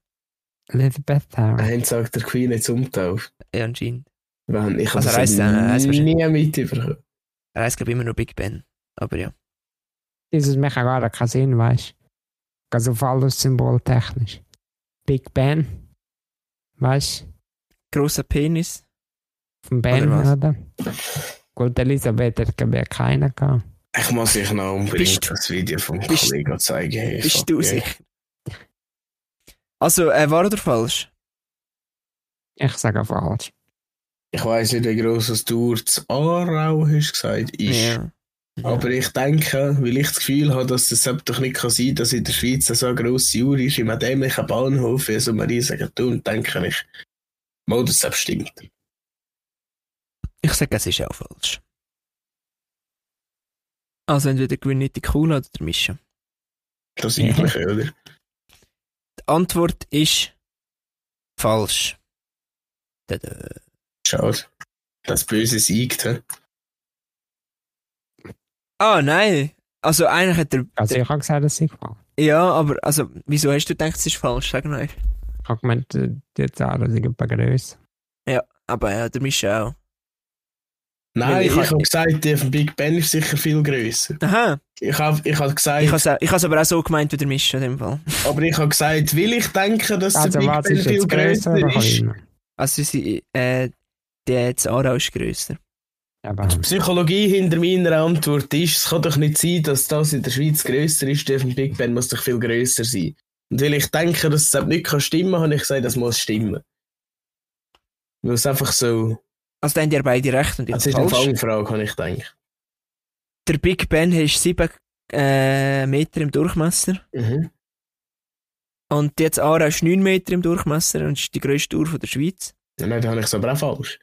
Elizabeth Tower. Einen sagt der Queen jetzt umtauft. Ja, anscheinend. Ich habe also das nie mitbekommen. Er heisst, glaube ich, immer nur Big Ben, aber ja. Dieses macht gar keinen Sinn, weißt du? Also alles symboltechnisch. Big Ben. Weißt du? Grosser Penis. Von Ben, oder? Gut, Elisabeth hat ja keinen gehabt. Ich muss euch noch unbedingt das Video vom Kollegen zeigen. Hey, bist du sicher? Also, wahr oder falsch? Ich sage falsch. Ich weiss nicht, wie gross das Tour zu Aarau hast gesagt, ist. Ja. Ja. Aber ich denke, weil ich das Gefühl habe, dass das doch nicht sein kann, dass in der Schweiz so eine grosse Uhr ist, in einem dämlichen Bahnhof, wie so ein riesiger Turm, denke ich, mal, das stimmt. Ich sage, es ist auch falsch. Also entweder gewinnt die Cola oder der Mischa. Das Übliche, oder? Die Antwort ist falsch. Schade. Das Böse siegt, hä? Ah, nein. Also eigentlich hat er... Also ich habe gesagt, das ist falsch. Ja, aber also, wieso hast du gedacht, es ist falsch? Sag mal. Ich habe gemeint, die Zahlen sind ein paar grösser. Ja, aber ja, der Misch auch. Nein, ich habe gesagt, der von Big Ben ist sicher viel grösser. Aha. Ich habe gesagt... Ich habe es aber auch so gemeint wie der Misch in dem Fall. Aber ich habe gesagt, weil ich denke, dass also, der Big Ben ist viel grösser ist. Also der Zara ist grösser. Aber die Psychologie hinter meiner Antwort ist, es kann doch nicht sein, dass das in der Schweiz grösser ist, der von Big Ben muss doch viel grösser sein. Und weil ich denke, dass es nicht stimmen kann, habe ich gesagt, das muss stimmen. Weil es einfach so... Also dann haben die beide recht und ich falsch. Das ist eine Fangfrage, habe ich gedacht. Der Big Ben ist 7 Meter im Durchmesser. Mhm. Und jetzt Aarau ist 9 Meter im Durchmesser und ist die grösste Uhr von der Schweiz. Ja, nein, dann habe ich es aber auch falsch.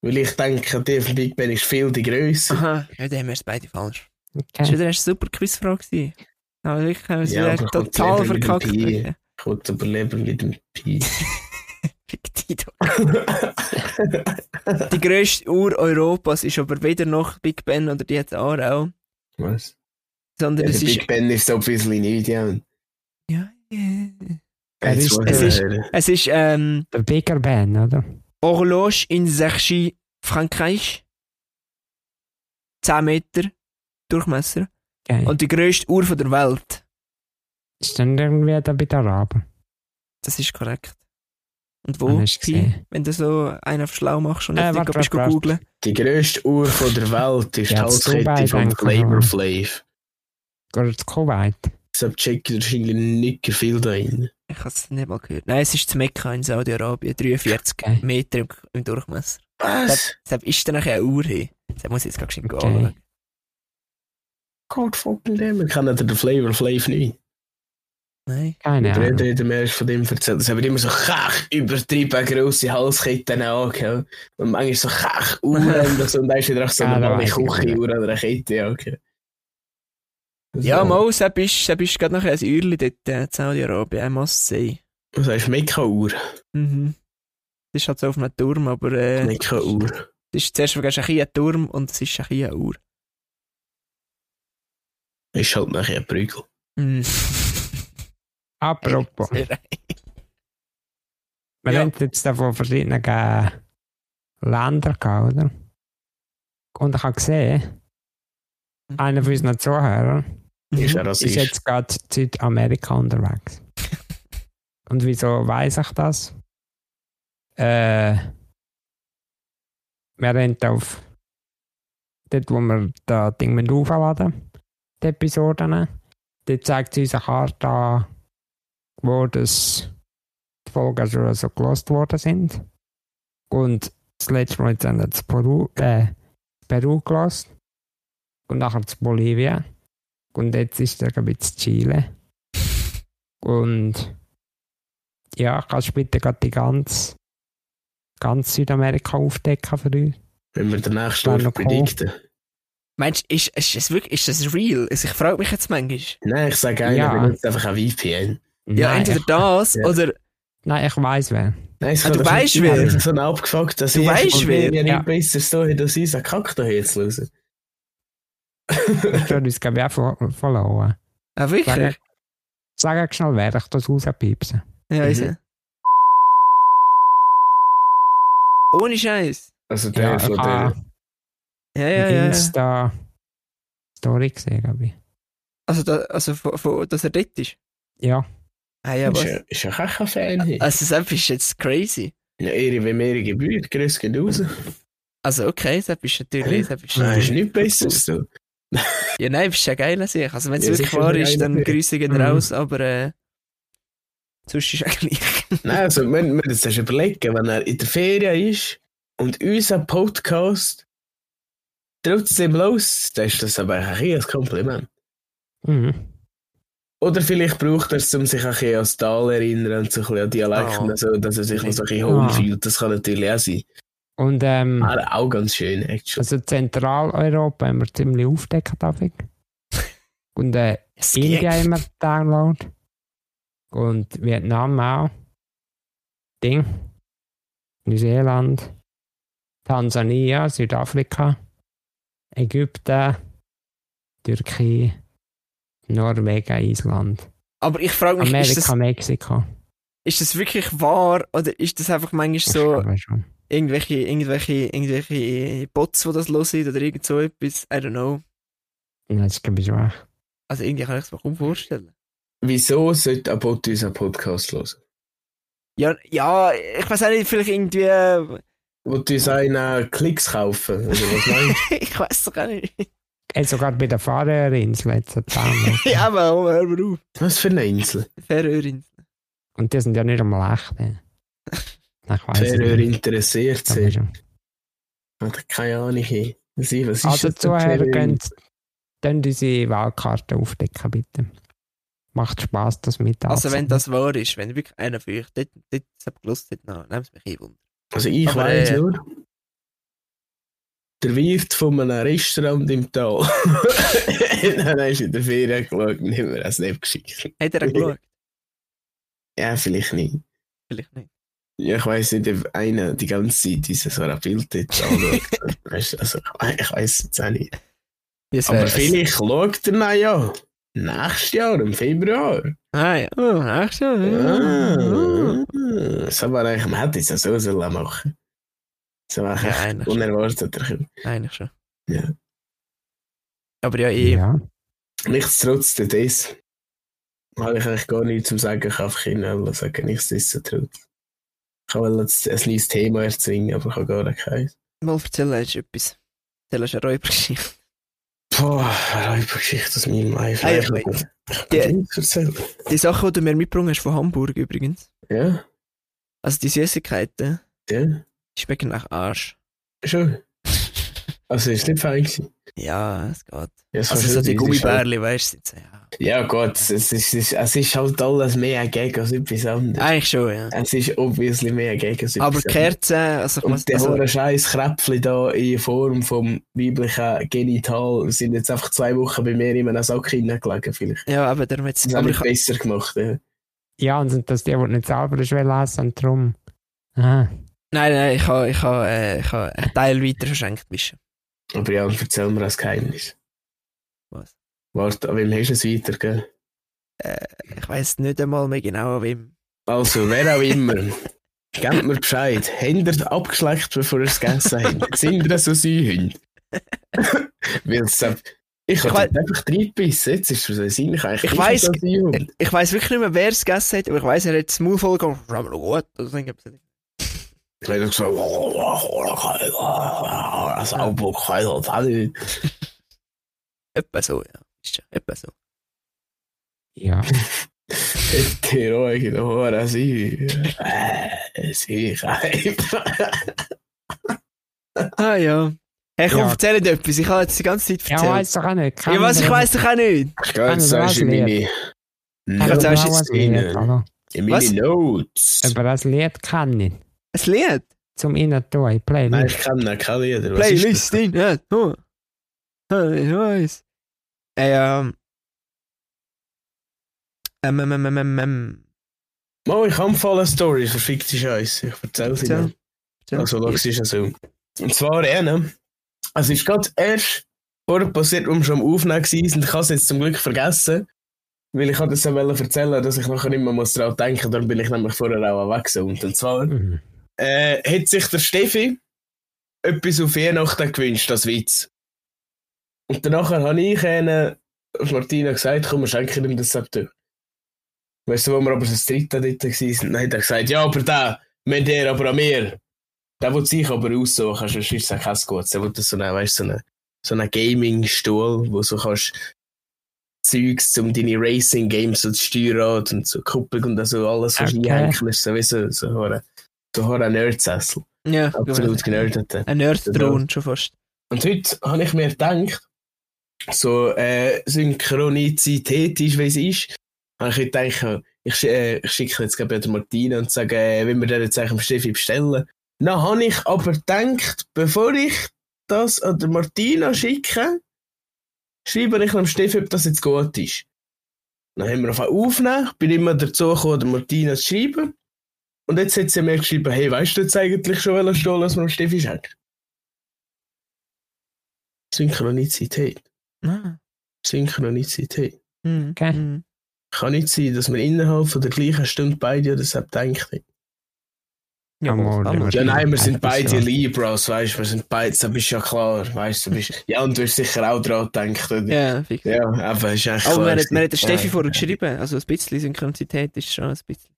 Weil ich denke, der von Big Ben ist viel die Grösse. Aha, ja, dann haben wir es beide falsch. Okay. Das war wieder eine super Quizfrage. Aber wirklich haben wir es wieder total verkackt. Ich konnte überleben mit dem Pi. Fick dich doch. Die grösste Uhr Europas ist aber weder noch Big Ben oder die Aarau. Was? Sondern ja, es ist... Big Ben ist obviously nicht, ja. Ja, yeah. Es ist... Der Bigger Ben, oder? Horloge in Sergi, Frankreich. 10 Meter Durchmesser. Okay. Und die grösste Uhr der Welt. Ist dann irgendwie da bei den Araber? Das ist korrekt. Und wo, Pi, wenn du so einen auf schlau machst und nicht bist googeln? Die grösste Uhr der Welt ist die Halskette von Flavor Flav. Geht zu Kuwait? Deshalb checkt wahrscheinlich nicht viel da rein. Ich habe es nicht mal gehört. Nein, es ist zu Mekka in Saudi-Arabien, 43 Meter im Durchmesser. Was? Deshalb ist da nachher eine Uhr hin. Deshalb muss ich jetzt gar nicht gehen. Gott, fucking damn, ich kenne den Flavor Flav nicht. Nein. Keine Ahnung. Und nicht mehr von dem erzählt. Das haben immer so übertrieben grosse Halsketten an. Gell? Und manchmal so unendlich. Und dann ist wieder so eine normale Küche oder eine Kette an. Also. Ja, mal, so bist gerade nachher ein Uhrli dort in Saudi-Arabien. I must say. Also ist Mekka-Uhr. Mhm. Das ist halt so auf einem Turm, aber... Mekka-Uhr. Das ist zuerst ein Turm und es ist ein Uhr. Ist halt nachher ein Prügel. Mm. Apropos. Wir haben jetzt von verschiedenen Ländern gehabt, oder? Und ich habe gesehen, einer von unseren Zuhörern ist jetzt gerade in Südamerika unterwegs. Und wieso weiss ich das? Wir haben auf dort, wo wir das Ding aufladen, die Episoden. Dort zeigt es uns eine Karte an, wo das die Folgen schon so gelost worden sind. Und das letzte Mal haben wir Peru gelost. Und nachher zu Bolivien. Und jetzt ist er ein bisschen Chile. Und ja, kannst du bitte gerade die ganz Südamerika aufdecken für uns? Wenn wir den nächsten Mal predikten. Meinst du, ist das real? Ich frage mich jetzt manchmal. Nein, ich sage eigentlich, ja. Benutzt einfach ein VPN. Ja, nein, entweder das oder... Nein, ich weiss wer. Nein, du weißt wer? Ich habe so abgefuckt, dass ich nicht besser so hätte, dass ich so gekackt habe jetzt raus. Ich würde uns gerne auch verloren. Ah, wirklich? Sag schnell wer, ich das rauspiepsen. Ja, ist er. Ohne Scheiß. Also der ist von ja. Insta-Story gesehen, glaube ich. Also, dass er dort ist? Ja. Ah, ja, was? Ist ja kein Fan hier. Also, Sepp ist jetzt crazy. Ja, wenn wir gebührt, grüß geht raus. Also, okay, Sepp ist natürlich... Nein, ist nicht besser so. Ja, nein, bist ja geil als ich. Also, wenn es wirklich wahr ist, dann grüße gehen raus, aber... sonst ist es eigentlich... Nein, also, wir müssen uns das überlegen, wenn er in der Ferien ist und unser Podcast... trotzdem los, dann ist das aber ein Kompliment. Mhm. Oder vielleicht braucht er es, um sich ein bisschen an das Tal erinnern und so ein bisschen an Dialekten, so, dass er sich noch so ein bisschen home fühlt. Das kann natürlich auch sein. Und, aber auch ganz schön, actually. Also Zentraleuropa haben wir ziemlich aufgedeckt, David. Und Indien haben wir Download. Und Vietnam auch. Ding. Neuseeland. Tansania, Südafrika. Ägypten, Türkei, Norwegen, Island. Aber ich frage mich, Amerika, Mexiko. Ist das wirklich wahr oder ist das einfach manchmal so irgendwelche Bots, die das los sind oder irgend so etwas? I don't know. Nein, das ist glaube ich schon. Also irgendwie kann ich es mir kaum vorstellen. Wieso sollte ein Bot unseren Podcast hören? Ja, ich weiß auch nicht, vielleicht irgendwie... Wollt ihr seine Klicks kaufen? Oder was meinst du? Ich weiß doch gar nicht. Sogar bei der Färöerinsel letzten Tag. Ja, aber hör mal auf. Was für eine Insel? Färöerinsel. Und die sind ja nicht am Lächeln. Färöer interessiert sich. Oder keine Ahnung. Was ist also zuher könnt unsere Wahlkarte aufdecken, bitte. Macht Spass, das mit also wenn das wahr ist, wenn wirklich einer von euch dort Lust hat, nehmt es mich ein Wunder. Also ich weiss nur, der Wirt von einem Restaurant im Tal. Dann hast du in der Ferien geschaut und haben wir einen Snap geschickt. Hat er geschaut? Ja, vielleicht nicht. Vielleicht nicht. Ja, ich weiss nicht, ob einer die ganze Zeit diese so ein Bild jetzt anschaut. Also, ich weiss jetzt auch nicht. Aber vielleicht schaut er dann ja. Nächstes Jahr, im Februar. Ah ja, nächstes Jahr. Ja. So war eigentlich, man hätte es ja so machen sollen. So war eigentlich ja, unerwartet. Eigentlich schon. Ja. Aber ja, nichtsdestotrotz das habe ich eigentlich gar nichts zu sagen, kann ich nicht sagen, nichtsdestotrotz. Ich kann jetzt ein kleines Thema erzwingen, aber ich habe gar keins. Mal erzähl uns etwas. Erzähl uns eine Räubergeschichte. Boah, Räubergeschichte aus meinem Life. Die Sachen, die du mir mitgebracht hast von Hamburg übrigens. Ja. Also die Süßigkeiten. Ja. Die schmecken nach Arsch. Schon. Also ist nicht fein gewesen. Ja, es geht. Ja, es also so die Gummibärli, weißt du? Ja, Gott, es ist halt alles mehr ein Gag als etwas anderes. Eigentlich schon, ja. Es ist obviously mehr ein Gag als etwas anderes. Aber Kerzen... Also, und der hohe scheiß Kräpfchen da in Form vom weiblichen Genital sind jetzt einfach 2 Wochen bei mir in einem Sack hineingelegen, vielleicht. Ja, aber darum hat es... Das haben wir besser gemacht, ja. Ja, und dass die, die nicht sauber ist, will essen, drum. Aha. Nein, ich habe einen Teil weiter verschenkt. Aber ja, erzähl mir das Geheimnis. Was? Warte, an wem hast du es weiter, gell? Ich weiss nicht einmal mehr genau, an wem. Also, wer auch immer, gebt mir Bescheid. Habt ihr abgeschleckt, bevor ihr es gegessen habt? Sind ihr so Säuhunde? Ich kann einfach reinbissen, jetzt ist es Sinn. Ich weiss wirklich nicht mehr, wer es gegessen hat, aber ich weiss, er hat das Maul voll gegangen. Das war gut. Ich habe gesagt, das Augenblick kann ich das auch nicht. Etwa so, ja. Etwa so. Ja. Die Ruhe noch Hora sein. Sich einfach. Ah ja. Hey, komm, erzähl nicht etwas. Ich habe jetzt die ganze Zeit erzählt. Ja, weiss doch auch nicht. Ja, was? Ich weiss doch auch nicht. Ich gehe jetzt zuerst in meine... In meine Notes. Aber das Lied kann ich. Das Lied? Zum Innentor, Playlist. Nein, ich kann nicht, kein Lieder. Playlist, Innentor. Oh. Oh, ich weiß. Ich habe voll eine Story, verfickte Scheiße. Ich erzähle sie dir. Also, das ist es so. Und zwar eine. Also, es ist gerade erst vorher passiert, wo wir schon am Aufnehmen waren. Und ich habe es jetzt zum Glück vergessen. Weil ich das so erzählen, dass ich nachher nicht mehr daran denken muss. Darum bin ich nämlich vorher auch weggesund. Und zwar hat sich der Steffi etwas auf Weihnachten gewünscht, das Witz. Und danach habe ich Martina gesagt, komm, wir schenken ihm das September. Weißt du, wo wir aber das dritte dort waren? Dann hat er gesagt, ja, aber der, wir haben den aber an mir. Der will sich aber aussuchen, sonst ist es kein Gutes. Der will das so einen Gaming-Stuhl, wo du Zeugs, um deine Racing-Games so zu Steuerrad und so Kuppel und so alles reinhänkeln. So ein Nerdsessel. Ja, absolut generdete. Ein Nerdthron schon fast. Und heute habe ich mir gedacht, so Synchronizität ist, wie es ist. Habe ich gedacht, ich schicke jetzt gerade der Martina und sage, wenn wir den jetzt eigentlich am Steffi bestellen. Dann habe ich aber gedacht, bevor ich das an der Martina schicke, schreibe ich am Steffi, ob das jetzt gut ist. Dann haben wir auf aufnehmen. Ich bin immer dazu gekommen, der Martina zu schreiben. Und jetzt hat sie mir geschrieben, hey, weißt du jetzt eigentlich schon, welchen Stuhl wir am Steffi schenken? Synchronizität. Ah. Synchronizität. Okay. Kann nicht sein, dass wir innerhalb von der gleichen Stunde beide oder so denken. Ja, nein, wir sind beide Libras, weißt du, wir sind beide, das ist ja klar, weißt du, ja, und du wirst sicher auch dran denken. Ja, fix. Ja, aber ist echt klar. Aber man hat der Steffi vorher geschrieben, also ein bisschen Synchronizität ist schon ein bisschen.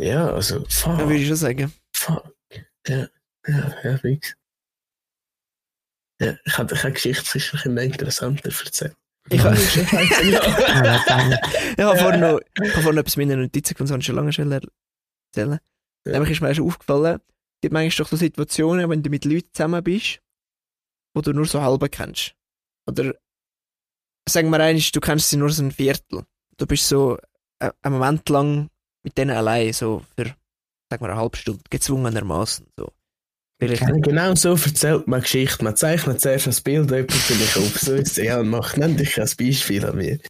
Ja, also, fuck. Würde ich schon sagen. Fuck. Ja, fix. Ja, ich habe keine Geschichte sicherlich immer interessanter erzählt. Ich habe vorhin etwas mit meiner Notizen gefunden, sonst schon lange schon erzählen. Ja. Nämlich ist mir schon aufgefallen, es gibt manchmal doch so Situationen, wenn du mit Leuten zusammen bist, die du nur so halb kennst. Oder sagen wir einmal, du kennst sie nur so ein Viertel. Du bist so einen Moment lang mit denen allein, so für, sagen wir, eine halbe Stunde, gezwungenermaßen. So. Genau so erzählt man Geschichte. Man zeichnet zuerst das Bild für mich auf. So ist es ja und macht nämlich ein Beispiel an mir.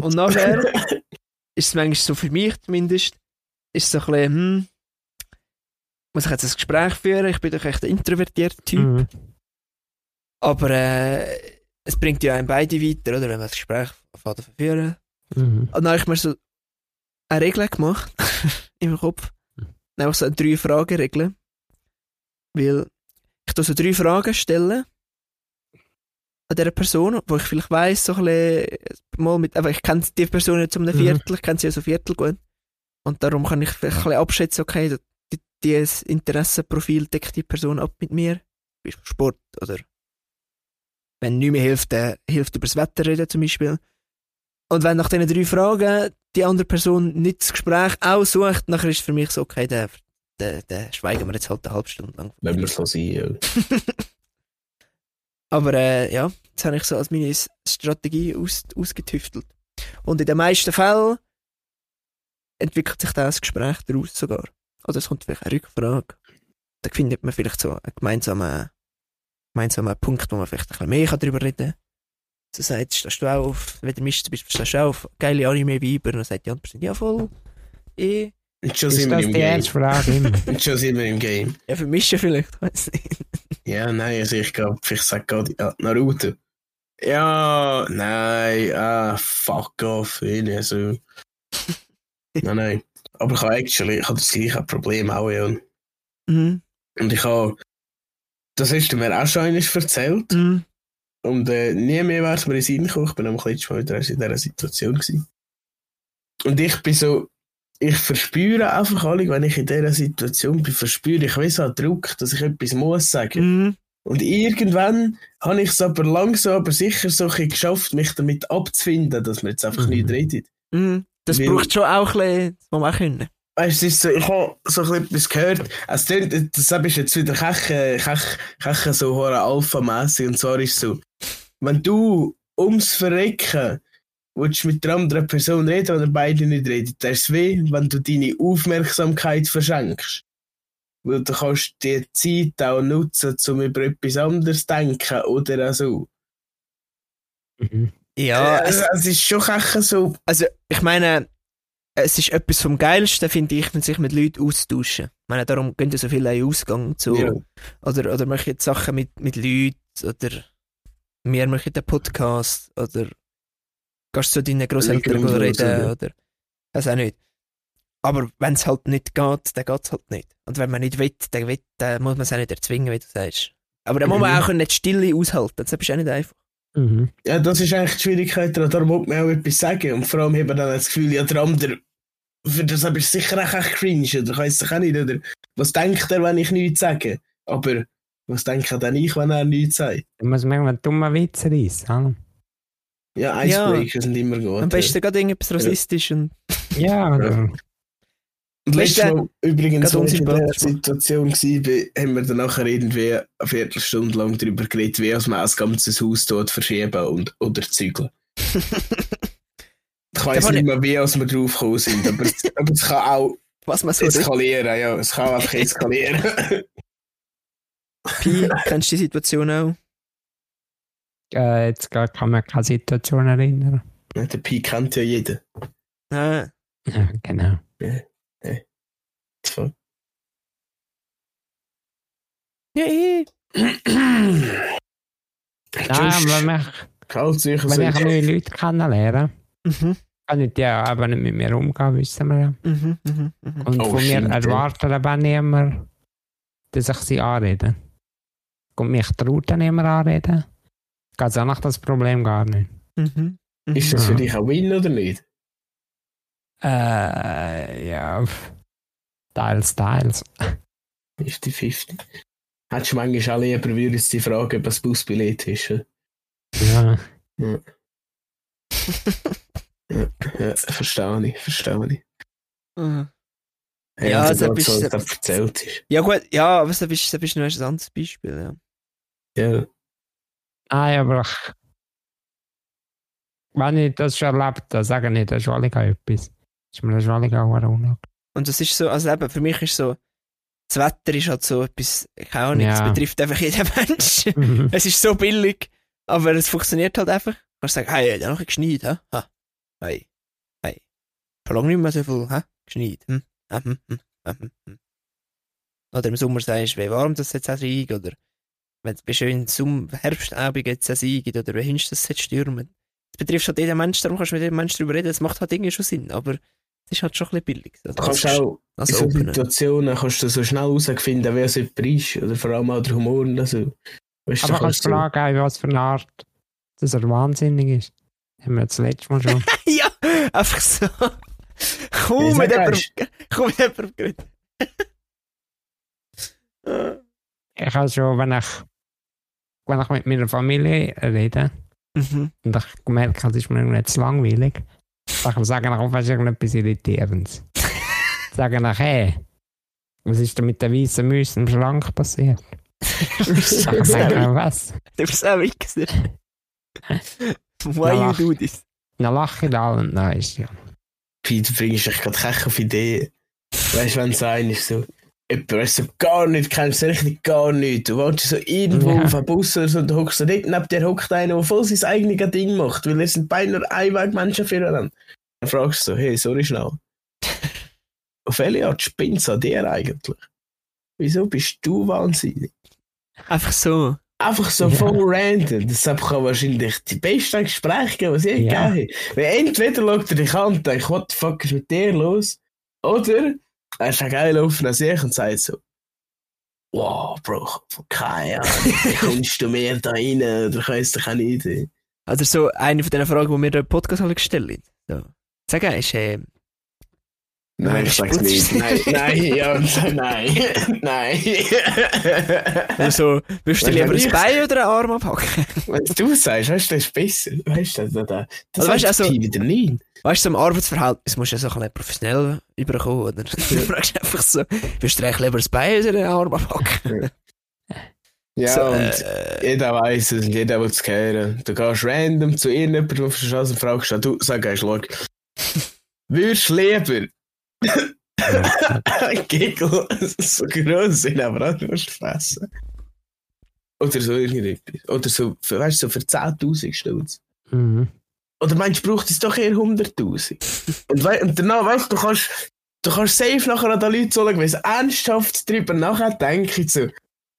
Und nachher ist es manchmal so, für mich zumindest, ist so ein bisschen, muss ich jetzt ein Gespräch führen? Ich bin doch echt ein introvertierter Typ. Mhm. Aber es bringt ja einem beide weiter, oder? Wenn man das Gespräch führen. Mhm. Und dann habe ich mir so eine Regel gemacht im Kopf. Nämlich so eine 3-Fragen-Regel. Weil ich so 3 Fragen stelle an dieser Person, wo ich vielleicht weiss, so ein bisschen mal mit, aber ich kenne die Person nicht um ein Viertel, ich kenne sie ja so Viertel gut. Und darum kann ich vielleicht ein bisschen abschätzen, okay, dieses Interessenprofil deckt die Person ab mit mir. Zum Beispiel Sport oder wenn nichts mehr hilft, dann hilft über das Wetter reden zum Beispiel. Und wenn nach diesen 3 Fragen die andere Person nicht das Gespräch aussucht, dann ist es für mich so, okay, dann schweigen wir jetzt halt eine halbe Stunde lang. Wenn wir so sein, ja. Aber ja, das habe ich so als meine Strategie ausgetüftelt. Und in den meisten Fällen entwickelt sich das Gespräch daraus sogar. Oder es kommt vielleicht eine Rückfrage. Da findet man vielleicht so einen gemeinsamen Punkt, wo man vielleicht ein bisschen mehr darüber reden kann. So sagt, stehst du auch auf, wenn du Mist bist, stehst du auch auf geile Anime-Weiber. Und dann sagt die andere Person, ja voll, Und schon sind wir im Game. Und schon sind wir im Game. Ja, vermischen vielleicht, weiss nicht. Ja, nein, also ich glaube, ich sage gerade, ja, Naruto. Ja, nein, fuck off, also. Nein. Aber ich habe das gleiche Problem auch, ja. Mhm. Und ich habe, das hast du mir auch schon einmal erzählt. Mhm. Und nie mehr wäre es mir in Sinn gekommen. Ich bin am letzten Mal wieder in dieser Situation gewesen. Und ich bin so, ich verspüre einfach alle, wenn ich in dieser Situation bin, verspüre ich, wie so einen Druck, dass ich etwas muss sagen. Mhm. Und irgendwann habe ich es aber langsam, aber sicher so ein bisschen geschafft, mich damit abzufinden, dass man jetzt einfach nicht redet. Mhm. Das weil, braucht schon auch ein bisschen, was wir auch können. Weißt du, so, ich habe so etwas gehört. Also, das ist jetzt wieder Kechen so alpha-mässig. Und zwar ist es so, wenn du ums Verrecken willst mit der anderen Person reden oder beide nicht reden, das ist weh, wenn du deine Aufmerksamkeit verschenkst. Weil du kannst die Zeit auch nutzen, um über etwas anderes zu denken oder auch so. Mhm. Ja, es ist schon so. Also, ich meine, es ist etwas vom Geilsten, finde ich, wenn sich mit Leuten austauschen. Ich meine, darum gehen ja so viele einen Ausgang zu. Ja. Oder machen jetzt Sachen mit Leuten. Oder wir machen den Podcast. Oder gehst zu deinen Grosseltern reden. Oder das auch nicht. Aber wenn es halt nicht geht, dann geht es halt nicht. Und wenn man nicht will, dann muss man es auch nicht erzwingen, wie du sagst. Aber dann muss man auch nicht die Stille aushalten. Das ist auch nicht einfach. Mhm. Ja, das ist eigentlich die Schwierigkeit, da muss man auch etwas sagen. Und vor allem hat man dann das Gefühl, ja, der andere, für das habe ich sicher auch cringe, oder ich weiss doch auch nicht, oder was denkt er, wenn ich nichts sage? Aber was denke dann ich, wenn er nichts sagt? Du musst manchmal dumme Witze reissen. Ja, Icebreaker sind immer gut. Am besten gerade irgendwas rassistisch. Ja. Und letztes Mal, übrigens, als ich in dieser Situation war, haben wir dann nachher irgendwie eine Viertelstunde lang darüber geredet, wie man das ganze Haus dort verschieben oder zügeln. Ich weiss nicht mehr, wie wir drauf gekommen sind, aber es kann auch eskalieren. Ja, es kann einfach eskalieren. Pi, kennst du die Situation auch? Jetzt kann man keine Situation erinnern. Ja, der Pi kennt ja jeder. Ja, genau. Ja. So. Wenn ich neue Leute kennenlerne, kann ich die aber nicht mit mir umgehen, wissen wir ja. Und von mir erwarten aber niemand, dass ich sie anrede. Und mich traut dann niemand anreden. Geht auch nach das Problem gar nicht. Ist das für dich ein Win oder nicht? Ja. Teils. 50-50. Hättest du manchmal auch lieber, würdest du dich fragen, ob das Busbillett ist? Ja. Ja, verstehe ich. Ja, aber das ist noch ein anderes Beispiel, ja. Nein, aber wenn ich das schon erlebt, dann sage ich, das ist alles etwas. Das ist mir das alles auch unangenehm. Und das ist so, also eben, für mich ist so, das Wetter ist halt so etwas, keine Ahnung, es betrifft einfach jeden Menschen. Es ist so billig, aber es funktioniert halt einfach. Du kannst sagen, hey, da noch geschneit, hä? Hey. Schon lange nicht mehr so viel, hä? Geschneit. Oder im Sommer sagst du, wie warm das jetzt auch sein, oder wenn es schön zum Herbstabend jetzt auch sein, oder wie hinst das jetzt stürmen. Es betrifft halt jeden Menschen, darum kannst du mit jedem Menschen darüber reden, das macht halt irgendwie schon Sinn, aber das ist halt schon ein bisschen billig. Du kannst auch in so Situationen kannst du so schnell herausfinden, wer es jemand ist. Oder vor allem auch der Humor. Also, weißt, aber kannst du fragen, was für eine Art, dass er wahnsinnig ist. Das haben wir das letzte Mal schon. Ja, einfach so. Komm, mit jemandem geredet. Ich habe schon, wenn ich mit meiner Familie rede, und ich merke, es ist mir nicht zu langweilig, ich sage nachher fast irgendetwas Irritierendes. Ich sage nachher, hey, was ist denn mit den weißen Mäusen im Schrank passiert? Was? Du bist ein Wichser. Why you do this? Dann lache ich da und dann ist ja. Pete, bringst du dich gerade keck auf Ideen. Weißt du, wenn es einer ist, so jemand, weißt du, so gar nicht kennst, so richtig gar nicht. Du wartest so irgendwo auf einen Bus oder so und hockst so dort, neben dir hockt einer, der voll sein eigenes Ding macht, weil er sind beinahe nur Einwegmenschen füreinander. Dann fragst du so, hey, sorry schnell. Auf welche Art spinnst du an dir eigentlich? Wieso bist du wahnsinnig? Einfach so. Einfach so voll random. Deshalb kann wahrscheinlich die besten Gespräche geben, was ich gegeben habe. Weil entweder schaut er dich an und denkt, what the fuck ist mit dir los? Oder er ist geil offen an sich und sagt so, wow, Bro, keine Ahnung, kommst du mehr da rein oder kannst du keine Idee. Also so eine von den Fragen, die mir der Podcast halt gestellt so. Sag ist nein, ich sag's nicht. Nein. Also, willst du dir lieber ein Bein oder einen Arm abhacken? Wenn du sagst, weißt du, das ist besser. Weißt du, das also, ist die wieder nie. Weißt du, so im Arbeitsverhältnis musst du ja so ein bisschen professionell überkommen, oder? Du fragst einfach so, willst du dir lieber ein Bein oder einen Arm abhacken? Ja, so, und jeder weiß es und jeder will es hören. Du gehst random zu irgendjemandem auf der Straße und fragst, du sagst, schau. Würdest du lieber? Gegel, so gross sind, aber auch musst du fressen. Oder so irgendetwas. Oder so, weißt du, so für 10.000 Stutz. Mhm. Oder meinst du, braucht es doch eher 100.000? Und danach, weißt du, du kannst safe nachher an den Leuten holen, weil es ernsthaft drüber nachher denke ich so,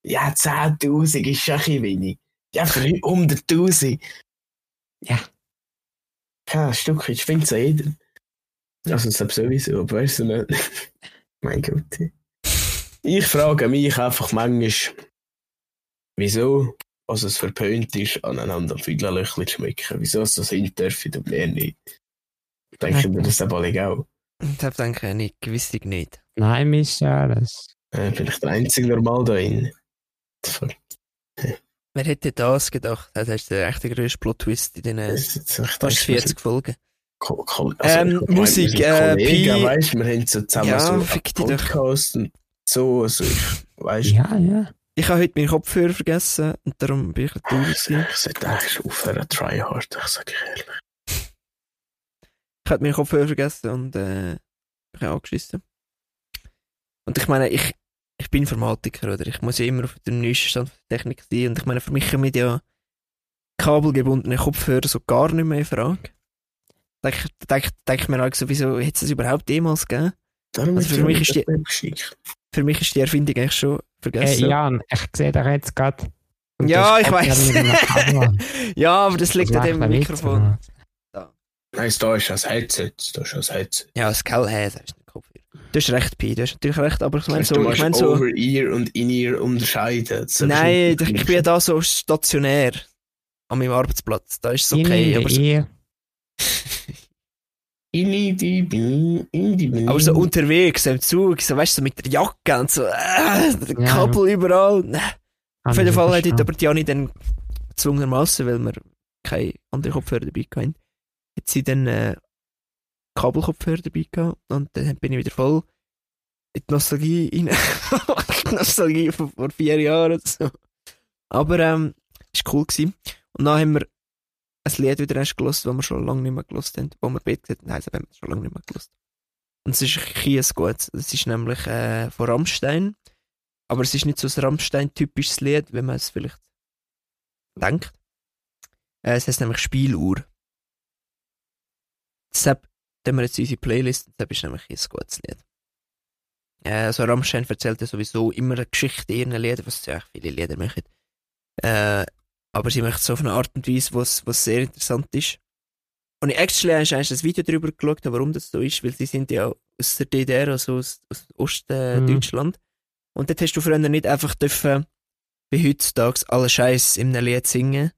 ja, 10.000 ist schon ein bisschen wenig. Ja, für 100.000. Ja. Kein Stück, ich finde es ja jeder. Also das ist sowieso, aber weißt du nicht. Mein Gott. Ich frage mich einfach manchmal, wieso also es verpönt ist, aneinander Fidlerlöchchen zu schmecken. Wieso es das hin dürfen und mehr nicht. Denken wir das aber auch? Ich denke nicht, gewiss ich nicht. Nein, mir ist alles. Bin ich der einzige Normal da drin. Wer hätte das gedacht? Das ist der echte grösste Plot-Twist in den fast 40 Folgen. Musik, Kollegen, weißt, wir haben so zusammen so einen Podcast und so, also weißt du. Ja. Ich habe heute meinen Kopfhörer vergessen und darum bin ich traurig. Ich sollte eigentlich aufhören, tryhard, ich sage ehrlich. Ich habe meinen Kopfhörer vergessen und bin angeschissen. Und ich meine, ich bin Informatiker, oder? Ich muss ja immer auf dem neuesten Stand der Technik sein und ich meine, für mich kommen ja kabelgebundene Kopfhörer so gar nicht mehr in Frage. Denke ich mir auch so, wieso hätte es das überhaupt jemals gegeben? Also für mich ist die Erfindung eigentlich schon vergessen. Hey Jan, ich sehe dich jetzt gerade. Ja, ich weiß. Ja, aber das liegt an dem Mikrofon. Da. Nein, da ist das Headset. Ja, das Kellhead ist nicht Kopfhörer. Du hast recht, Pi, du hast natürlich recht, aber ich meine so... Du musst Over-Ear und In-Ear unterscheiden. Nein, ich bin ja da so stationär an meinem Arbeitsplatz. Da ist es okay. In-Ear. Aber so unterwegs, im Zug, so weißt du, so mit der Jacke und so, Kabel überall. Auf jeden Fall hat aber Diani dann gezwungenermassen, weil wir keine anderen Kopfhörer dabei hatten, hat sie dann Kabelkopfhörer dabei gehabt und dann bin ich wieder voll in die Nostalgie rein. Die Nostalgie von vor 4 Jahren oder so. Aber es war cool gewesen. Und dann haben wir ein Lied wieder erst gehört, das wir schon lange nicht mehr gehört haben. Wo wir beide gesagt haben, nein, das haben wir schon lange nicht mehr gehört. Und es ist ein gutes. Es ist nämlich von Rammstein. Aber es ist nicht so ein Rammstein-typisches Lied, wenn man es vielleicht denkt. Es heisst nämlich Spieluhr. Deshalb haben wir jetzt unsere Playlist. Deshalb ist nämlich ein gutes Lied. Also Rammstein erzählt ja sowieso immer eine Geschichte in ihren Liedern, was ja viele Lieder machen. Aber sie möchte es auf eine Art und Weise, was sehr interessant ist. Und ich actually habe ein Video darüber geschaut, warum das so ist, weil sie sind ja aus der DDR, also aus Ostdeutschland. Und dort hast du früher nicht einfach dürfen, wie heutzutage, alle Scheiß in einem Lied singen,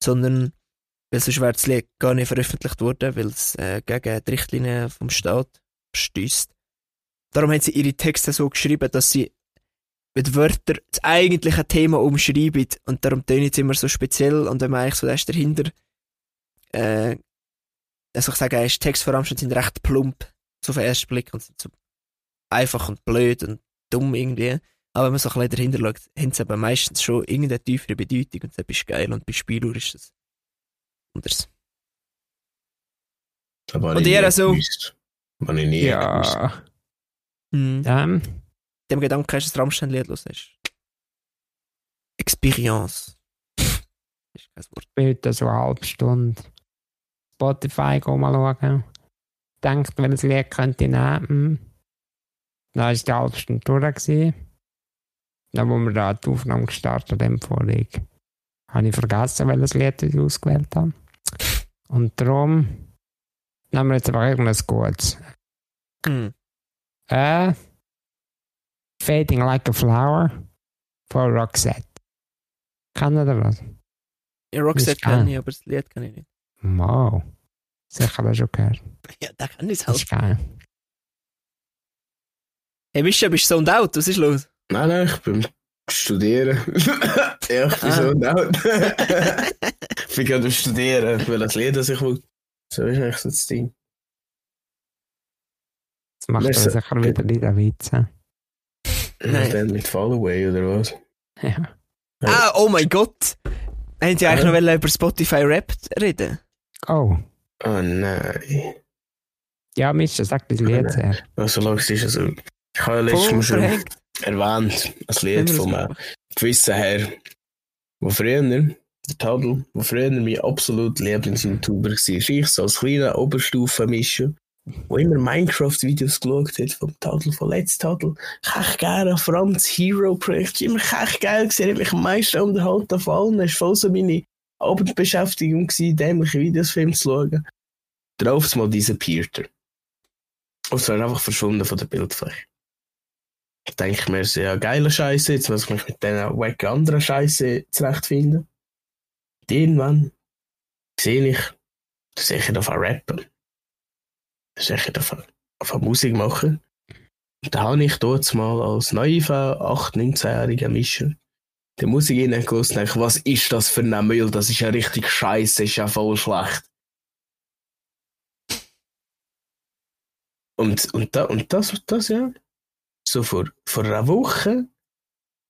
sondern, weil sonst wäre das Lied gar nicht veröffentlicht worden, weil es gegen die Richtlinien vom Staat verstößt. Darum haben sie ihre Texte so geschrieben, dass sie mit Wörtern das eigentliche Thema umschreiben und darum tönt es immer so speziell und wenn man eigentlich so erst dahinter also ich sage, die Texte vor allem sind recht plump, so auf den ersten Blick und sind so einfach und blöd und dumm irgendwie, Aber wenn man so ein bisschen dahinter schaut, haben sie aber meistens schon irgendeine tiefere Bedeutung und das ist geil und bei Spieluhr ist das anders. Aber und eher so... Man ich nie ja. Dem Gedanken hast du das Rammstein-Lied los. Experience. Ist kein Wort. Ich bin heute so eine halbe Stunde. Spotify, geh mal schauen. Denkt, welches Lied könnte ich nehmen. Dann war die halbe Stunde durch. Dann, wo wir da die Aufnahme gestartet haben, habe ich vergessen, welches Lied ich ausgewählt habe. Und darum... Nehmen wir jetzt aber irgendwas Gutes. Fading Like a Flower von Roxette. Kann ihr das? Ja, Roxette kann ich, aber das Lied kann ich nicht. Wow. Sicher hast du schon gehört. Ja, da kann ich es halt. Das ist geil. Hey, Mischa, bist du sound out? Was ist los? Nein, ich bin studieren. Ja, ich bin sound out. Ich bin gerade am Studieren, weil das Lied, das ich will. So ist eigentlich so das Ding. Jetzt macht er sicher wieder Lieder Witze. Und dann mit Fallaway oder was? Ja. Ah, oh mein Gott! Hätten Sie eigentlich noch über Spotify Rap reden? Oh. Oh nein. Ja, Mist, das sagt das Lied her. Also, logisch ist also. Ich habe ja letztes Mal schon erwähnt, ein Lied von einem gewissen Herr, der früher. Der Taddel, der früher mein absolut Lieblings-YouTuber war. Ich so als kleiner Oberstufen-Mischer, der immer Minecraft-Videos geschaut hat, vom Taddel, von Let's Taddel. Echt gerne, vor allem das Hero-Projekt. Immer echt geil gesehen, habe mich am meisten unterhalten auf allen. Es war voll so meine Abendbeschäftigung, dämliche Videosfilme zu schauen. Drauf mal disappeared er. Und es war einfach verschwunden von der Bildfläche. Ich denke mir, so, ja, geiler Scheiße, jetzt muss ich mich mit diesen wack anderen Scheiße zurechtfinden. Irgendwann sehe ich, dass ich davon rappen, dass ich davon Musik machen. Und da habe ich dort mal als 8-, 19-jähriger Mischer die Musik hineingelassen und dachte, was ist das für ein Müll, das ist ja richtig scheiße, ist ja voll schlecht. Und das ja, so vor einer Woche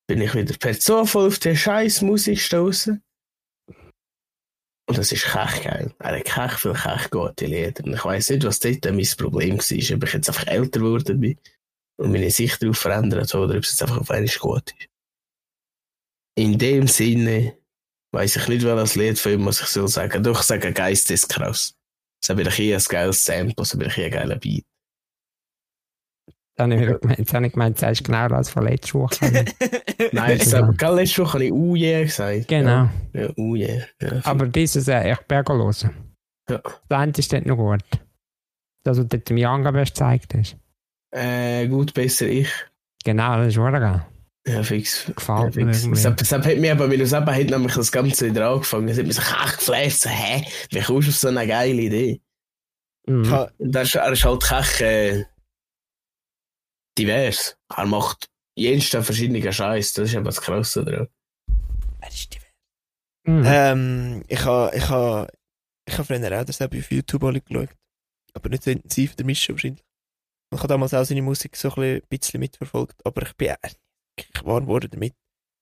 bin ich wieder per Zufall auf die scheiß Musik gestoßen. Und das ist echt geil. Er hat echt viel echt gute Lieder. Und ich weiss nicht, was dort mein Problem war. Ob ich jetzt einfach älter geworden bin und meine Sicht darauf verändert habe, oder ob es jetzt einfach auf einmal gut ist. In dem Sinne weiss ich nicht, welches Lied von ihm muss ich so sagen. Doch, ich sage, Geist ist krass. So bin ich hier ein geiles Sample, so bin ich hier ein geiler Beat. Jetzt habe ich gemeint, du sagst genau das von letzter Woche. Nein, gerade letzte Woche habe ich «Oh yeah» gesagt. Genau. Ja, «Oh yeah». Ja, aber dieses echt bergolose. Ja. Das eine ist dort noch gut. Das, was du dort im Young best gezeigt hast. Gut, besser ich. Genau, das ist wirklich geil. Ja, fix. Gefällt mir irgendwie. Das hat mich aber, weil selber hat nämlich das Ganze wieder angefangen. Es hat mich so echt geflasht. So, hä? Wie kommst du auf so eine geile Idee? Mhm. Er ist halt echt... divers. Er macht jensten verschiedene Scheiß. Das ist eben das Krasse daran. Er ist divers. Mhm. Ich habe früher auch das auf YouTube alle geschaut. Aber nicht so intensiv, der Mischa wahrscheinlich. Ich habe damals auch seine Musik so ein bisschen mitverfolgt. Aber ich warm geworden damit.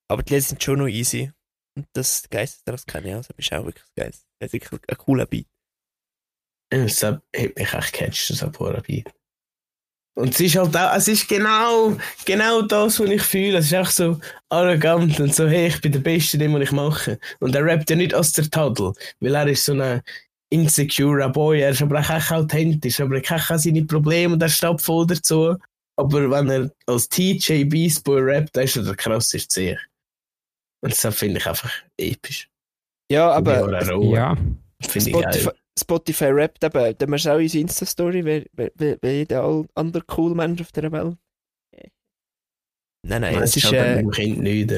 Aber die Lieder sind schon noch easy. Und das Geist daraus kenne ich auch. Also das ist auch wirklich das Geist. Das ist wirklich ein cooler Beat. Das hat mich echt gecatcht, das Apora Beat. Und es ist halt auch, es ist genau das, was ich fühle. Es ist auch so arrogant und so, hey, ich bin der Beste in dem, was ich mache. Und er rappt ja nicht als der Taddel, weil er ist so ein insecure Boy. Er ist aber auch echt authentisch, aber er hat auch seine Probleme und er steht voll dazu. Aber wenn er als TJ Beast Boy rappt, dann ist er der krasseste Zier. Und das finde ich einfach episch. Ja, aber... Ja. Finde ich geil. Spotify rappt eben, dann machst du auch unsere Insta-Story, wer jeder andere cool Mensch auf der Welt. Nein, es ist... Kind nicht,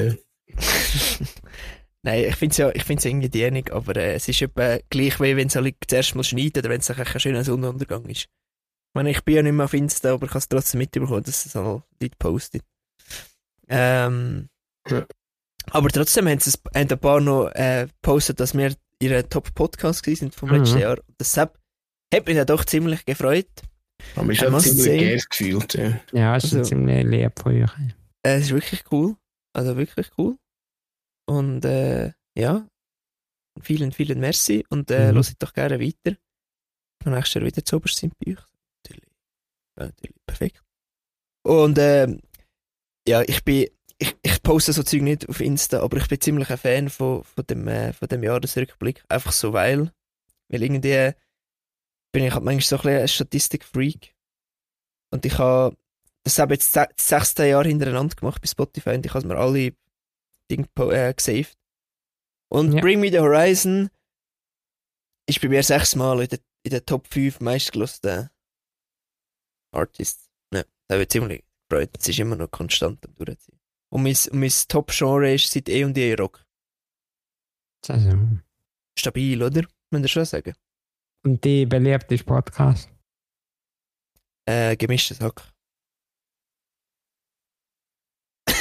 Nein, ich finde es ja, irgendwie die Enig, aber es ist eben gleich wie wenn es halt zuerst mal schneit oder wenn es ein schöner Sonnenuntergang ist. Ich meine, ich bin ja nicht mehr auf Insta, aber ich kann es trotzdem mitbekommen, dass es halt Leute postet. Ja. Aber trotzdem haben ein paar noch gepostet, dass wir ihre Top-Podcast sind vom letzten Jahr. Deshalb hat mich ja doch ziemlich gefreut. Aber ich habe mich ziemlich gefühlt. Ja, es ist ziemlich leer von euch. Es ist wirklich cool. Also wirklich cool. Und ja, vielen, vielen Merci. Und hört doch gerne weiter. Und nächstes Jahr wieder zu oberst sind bei euch. Natürlich. Ja, natürlich. Perfekt. Und ja, ich poste so Zeug nicht auf Insta, aber ich bin ziemlich ein Fan von dem Jahresrückblick. Einfach so, weil irgendwie bin ich halt manchmal so ein bisschen ein Statistik-Freak. Und ich habe das habe jetzt das 6. Jahr hintereinander gemacht bei Spotify und ich habe mir alle Dinge gesaved. Und ja. Bring Me the Horizon ist bei mir 6 Mal in der Top 5 meistgelösten Artists. Ja, da habe ich ziemlich gefreut. Es ist immer noch konstant am Durchziehen. Und mein Top-Genre ist seit eh und je Rock. Also. Stabil, oder? Müsst ihr schon sagen. Und die beliebte Podcast? Gemischtes Hack.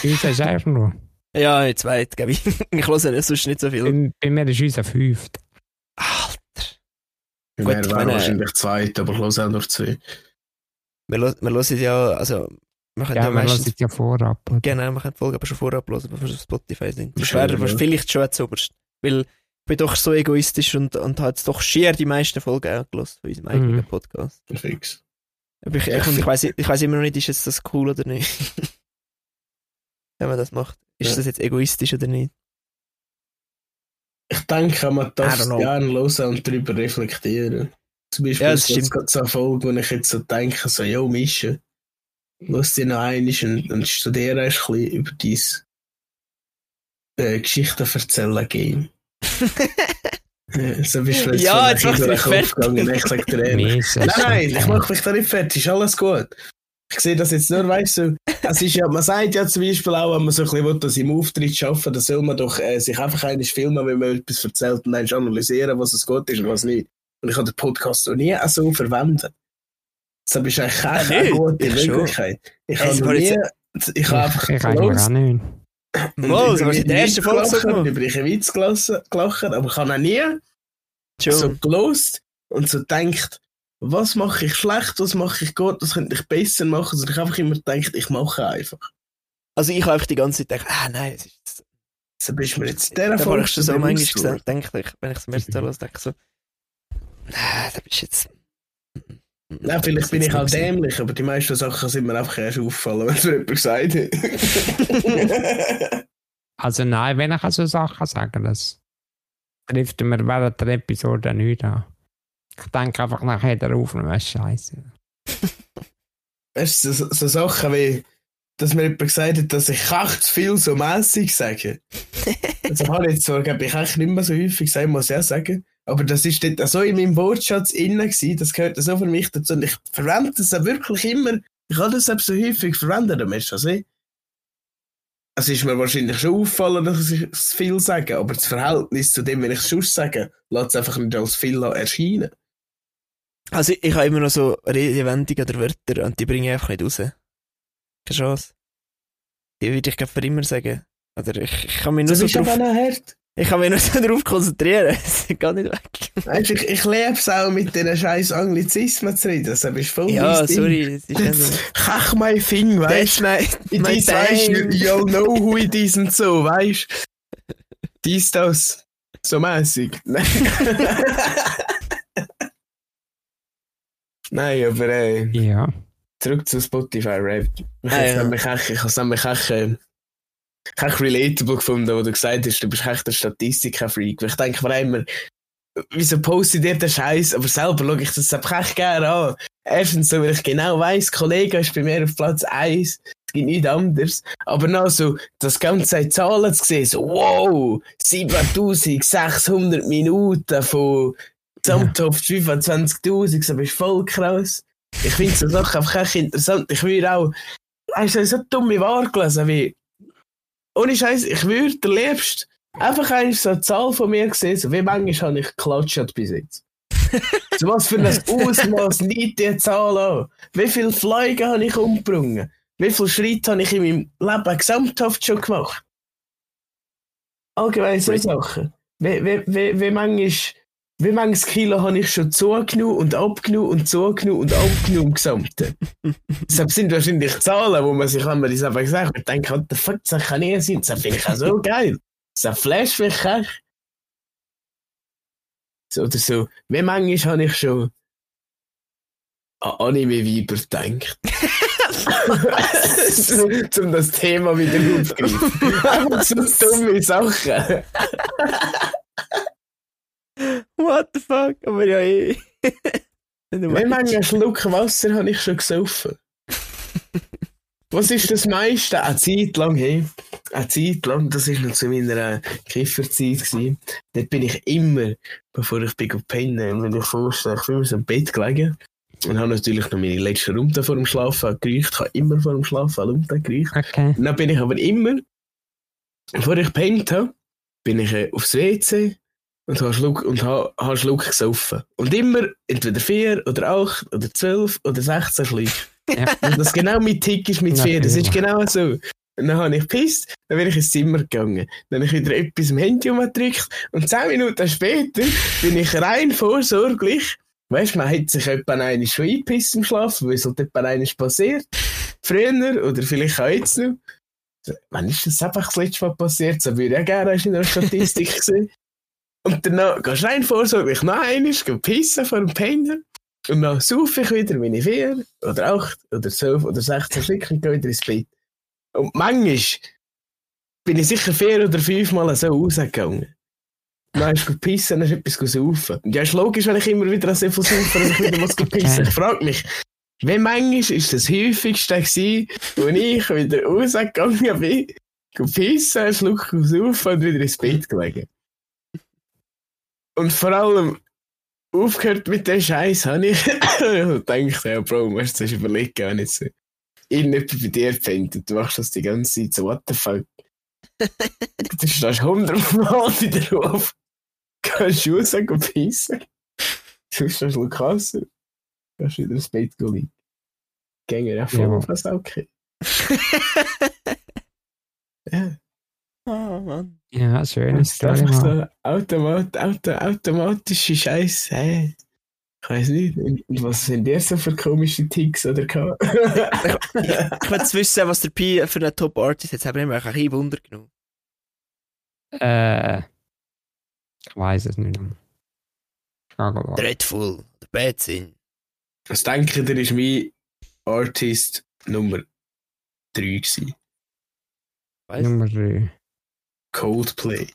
Unser ist einfach nur. Ja, jetzt weit, glaube ich. Ich höre sonst nicht so viel. Bei mir ist unser 5. Alter. Bei mir wäre wahrscheinlich 2, aber ich höre auch nur 2. Wir hören ja, also... Ja, man hört es ja vorab. Oder? Genau, man kann die Folge aber schon vorab hören, bevor wir auf Spotify sind. Das wäre vielleicht schon zuoberst. Weil ich bin doch so egoistisch und habe jetzt doch schier die meisten Folgen auch gehört von unserem eigenen Podcast. Fix. Ich weiss immer noch nicht, ist jetzt das cool oder nicht. Wenn man das macht. Ist das jetzt egoistisch oder nicht? Ich denke, man darf es gerne hören und darüber reflektieren. Zum Beispiel ist gerade so eine Folge, wo ich jetzt so denke, so, yo, Mische. Lass dir noch einmal und studiere ein bisschen über dein Geschichten-Verzählen-Game. So bist du jetzt von den Kindern aufgegangen. Ich sage dir ehrlich. Nein, ich mache mich da nicht fertig. Ist alles gut. Ich sehe das jetzt nur, weißt du, es ist ja, man sagt ja zum Beispiel auch, wenn man so ein bisschen will, dass im Auftritt arbeiten, dann soll man doch sich einfach einmal filmen, wenn man etwas erzählt und dann analysieren, was es gut ist und was nicht. Und ich habe den Podcast noch nie so verwendet. Das ist eigentlich keine gute Möglichkeit. Ich habe einfach gelost. Mal, in der ersten Folge über den Witz gelacht, aber ich habe auch nie so gelost und so gedacht, was mache ich schlecht, was mache ich gut, was könnte ich besser machen, sondern ich habe einfach immer gedacht, ich mache einfach. Also ich habe einfach die ganze Zeit gedacht, nein, das ist das. So bist mir jetzt in dieser Folge schon so manchmal gedacht, wenn ich es mir jetzt so lasse, denke ich so, nein, das bist jetzt... Nein, vielleicht bin ich auch dämlich, aber die meisten Sachen sind mir einfach erst auffallen, wenn es jemand gesagt hat. Also nein, wenn ich so Sachen sage, das trifft mir während der Episode nicht an. Ich denke einfach nachher darauf, das ist scheiße. Weißt du, so Sachen wie, dass mir jemand gesagt hat, dass ich zu viel so mässig sage. Also habe ich jetzt so, glaube ich, eigentlich nicht mehr so häufig sagen, muss ich auch sagen. Aber das ist dort so in meinem Wortschatz innen gewesen, das gehört so für mich dazu. Und ich verwende das auch wirklich immer. Ich habe das so häufig verwendet, Mensch. Also es ist mir wahrscheinlich schon auffallen, dass ich viel sage, aber das Verhältnis zu dem, wenn ich es schon sage, lässt es einfach nicht als viel erscheinen. Also ich habe immer noch so Redewendungen oder Wörter und die bringe ich einfach nicht raus. Keine Chance. Die würde ich glaube für immer sagen. Oder ich kann mich nur so drauf... Ich kann mich nur so darauf konzentrieren, es geht nicht weg. Weißt, ich lebe es auch mit diesen scheiß Anglizismen zu reden, das ist voll ja, sorry, es ist ja so. Kach mein Fing, weißt du? In dies weißt du, you know who it is und so, weißt du? Dies, das, so mässig. Nein, aber ja. Zurück zu Spotify-Rap. Ich habe relatable gefunden, wo du gesagt hast, du bist echt der Statistiker-Freak. Weil ich denke mir immer, wieso postet ihr den Scheiß? Aber selber schaue ich das echt gerne an. Erstens, so, weil ich genau weiss, Kollege ist bei mir auf Platz 1, es gibt nichts anderes. Aber noch so, das ganze Zahlen zu sehen, so wow, 7600 Minuten von Gesamthof 25.000, das ist voll krass. Ich finde so Sachen einfach echt interessant. Ich würde auch, hast du so dumme Ware gelesen, wie ohne Scheiß, ich würde der Liebste einfach so eine Zahl von mir sehen, so wie manchmal habe ich geklatscht bis jetzt. So was für ein Ausmaß nimmt die Zahl an. Wie viele Fliegen habe ich umgebrungen? Wie viele Schritte habe ich in meinem Leben gesamthaft schon gemacht? Allgemein so Sachen. Wie manchmal Wie manches Kilo habe ich schon zugenommen und abgenommen und zugenommen und abgenommen im Gesamten? Deshalb sind wahrscheinlich Zahlen, wo man sich, wenn man das einfach sagt, man denkt, what the fuck, das kann nicht sein, das finde ich auch so geil. Das flasht mich echt. So oder so. Wie manchmal habe ich schon an Anime-Weiber gedacht. Um das Thema wieder aufzugreifen. So dumme Sachen. What the fuck? Aber ja, eh. Wenn man einen Schluck Wasser habe ich schon gesoffen. Was ist das meiste? Eine Zeit lang, hey. Eine Zeit lang, das war noch zu meiner Kifferzeit gewesen. Dort bin ich immer, bevor ich pennen, wenn ich vorstelle, ich bin immer so im Bett gelegen. Und habe natürlich noch meine letzte Runde vor dem Schlafen geriecht. Ich habe immer vor dem Schlafen eine Runde geriecht. Okay. Und dann bin ich aber immer, bevor ich gepennt habe, bin ich aufs WC. Und habe Schluck gesoffen. Und immer entweder 4 oder 8 oder 12 oder 16 Schluck. Ja. Und das genau mein Tick ist mit 4. Das ist genau so. Und dann habe ich gepisst, dann bin ich ins Zimmer gegangen. Dann habe ich wieder etwas im Handy umgedrückt. Und 10 Minuten später bin ich rein vorsorglich. Weißt du, man hat sich etwa eine schon eingepisst im Schlaf, weil es halt etwa eines passiert. Früher oder vielleicht auch jetzt noch. Wann ist das einfach das letzte Mal passiert? So würde ich auch gerne in einer Statistik gesehen. Und dann gehst du rein vorsorglich noch einmal, geh pissen vor dem Penner und dann saufe ich wieder meine 4 oder 8 oder 12 oder 16 Stück und gehe wieder ins Bett. Und manchmal bin ich sicher 4 oder 5 Mal so rausgegangen. Dann hast du gepissen und hast etwas saufen. Und ja, ist logisch, wenn ich immer wieder so viel saufe, dass ich wieder was gepissen. Ich frage mich, wie manchmal ist das häufigste gewesen, als ich wieder rausgegangen bin, gepissen, einen Schluck saufen und wieder ins Bett gelegen. Und vor allem, aufgehört mit dem Scheiß habe ich gedacht, ja, Bro, musst du das überlegen, auch nicht so. Irgendjemand bei dir pennt und du machst das die ganze Zeit so, what the fuck. Du stehst 100 Mal wieder auf, gehst raus und pissen, du stehst Lukas, gehst wieder ins Bett liegen. Gänger auf jeden Fall, ja. Okay. Ja. Oh Mann. Ja, schön ist das. Einfach so automatische Scheiße. Hey. Ich weiß nicht, was sind die so für komische Ticks oder K? Ich will wissen, was der Pi für einen Top-Artist jetzt haben wir auch ein Wunder genommen. Ich weiß es nicht mehr. Dreadful, der Bad Sinn. Was denke ich, der ist mein Artist Nummer 3 gewesen. Weiss? Nummer 3. Coldplay.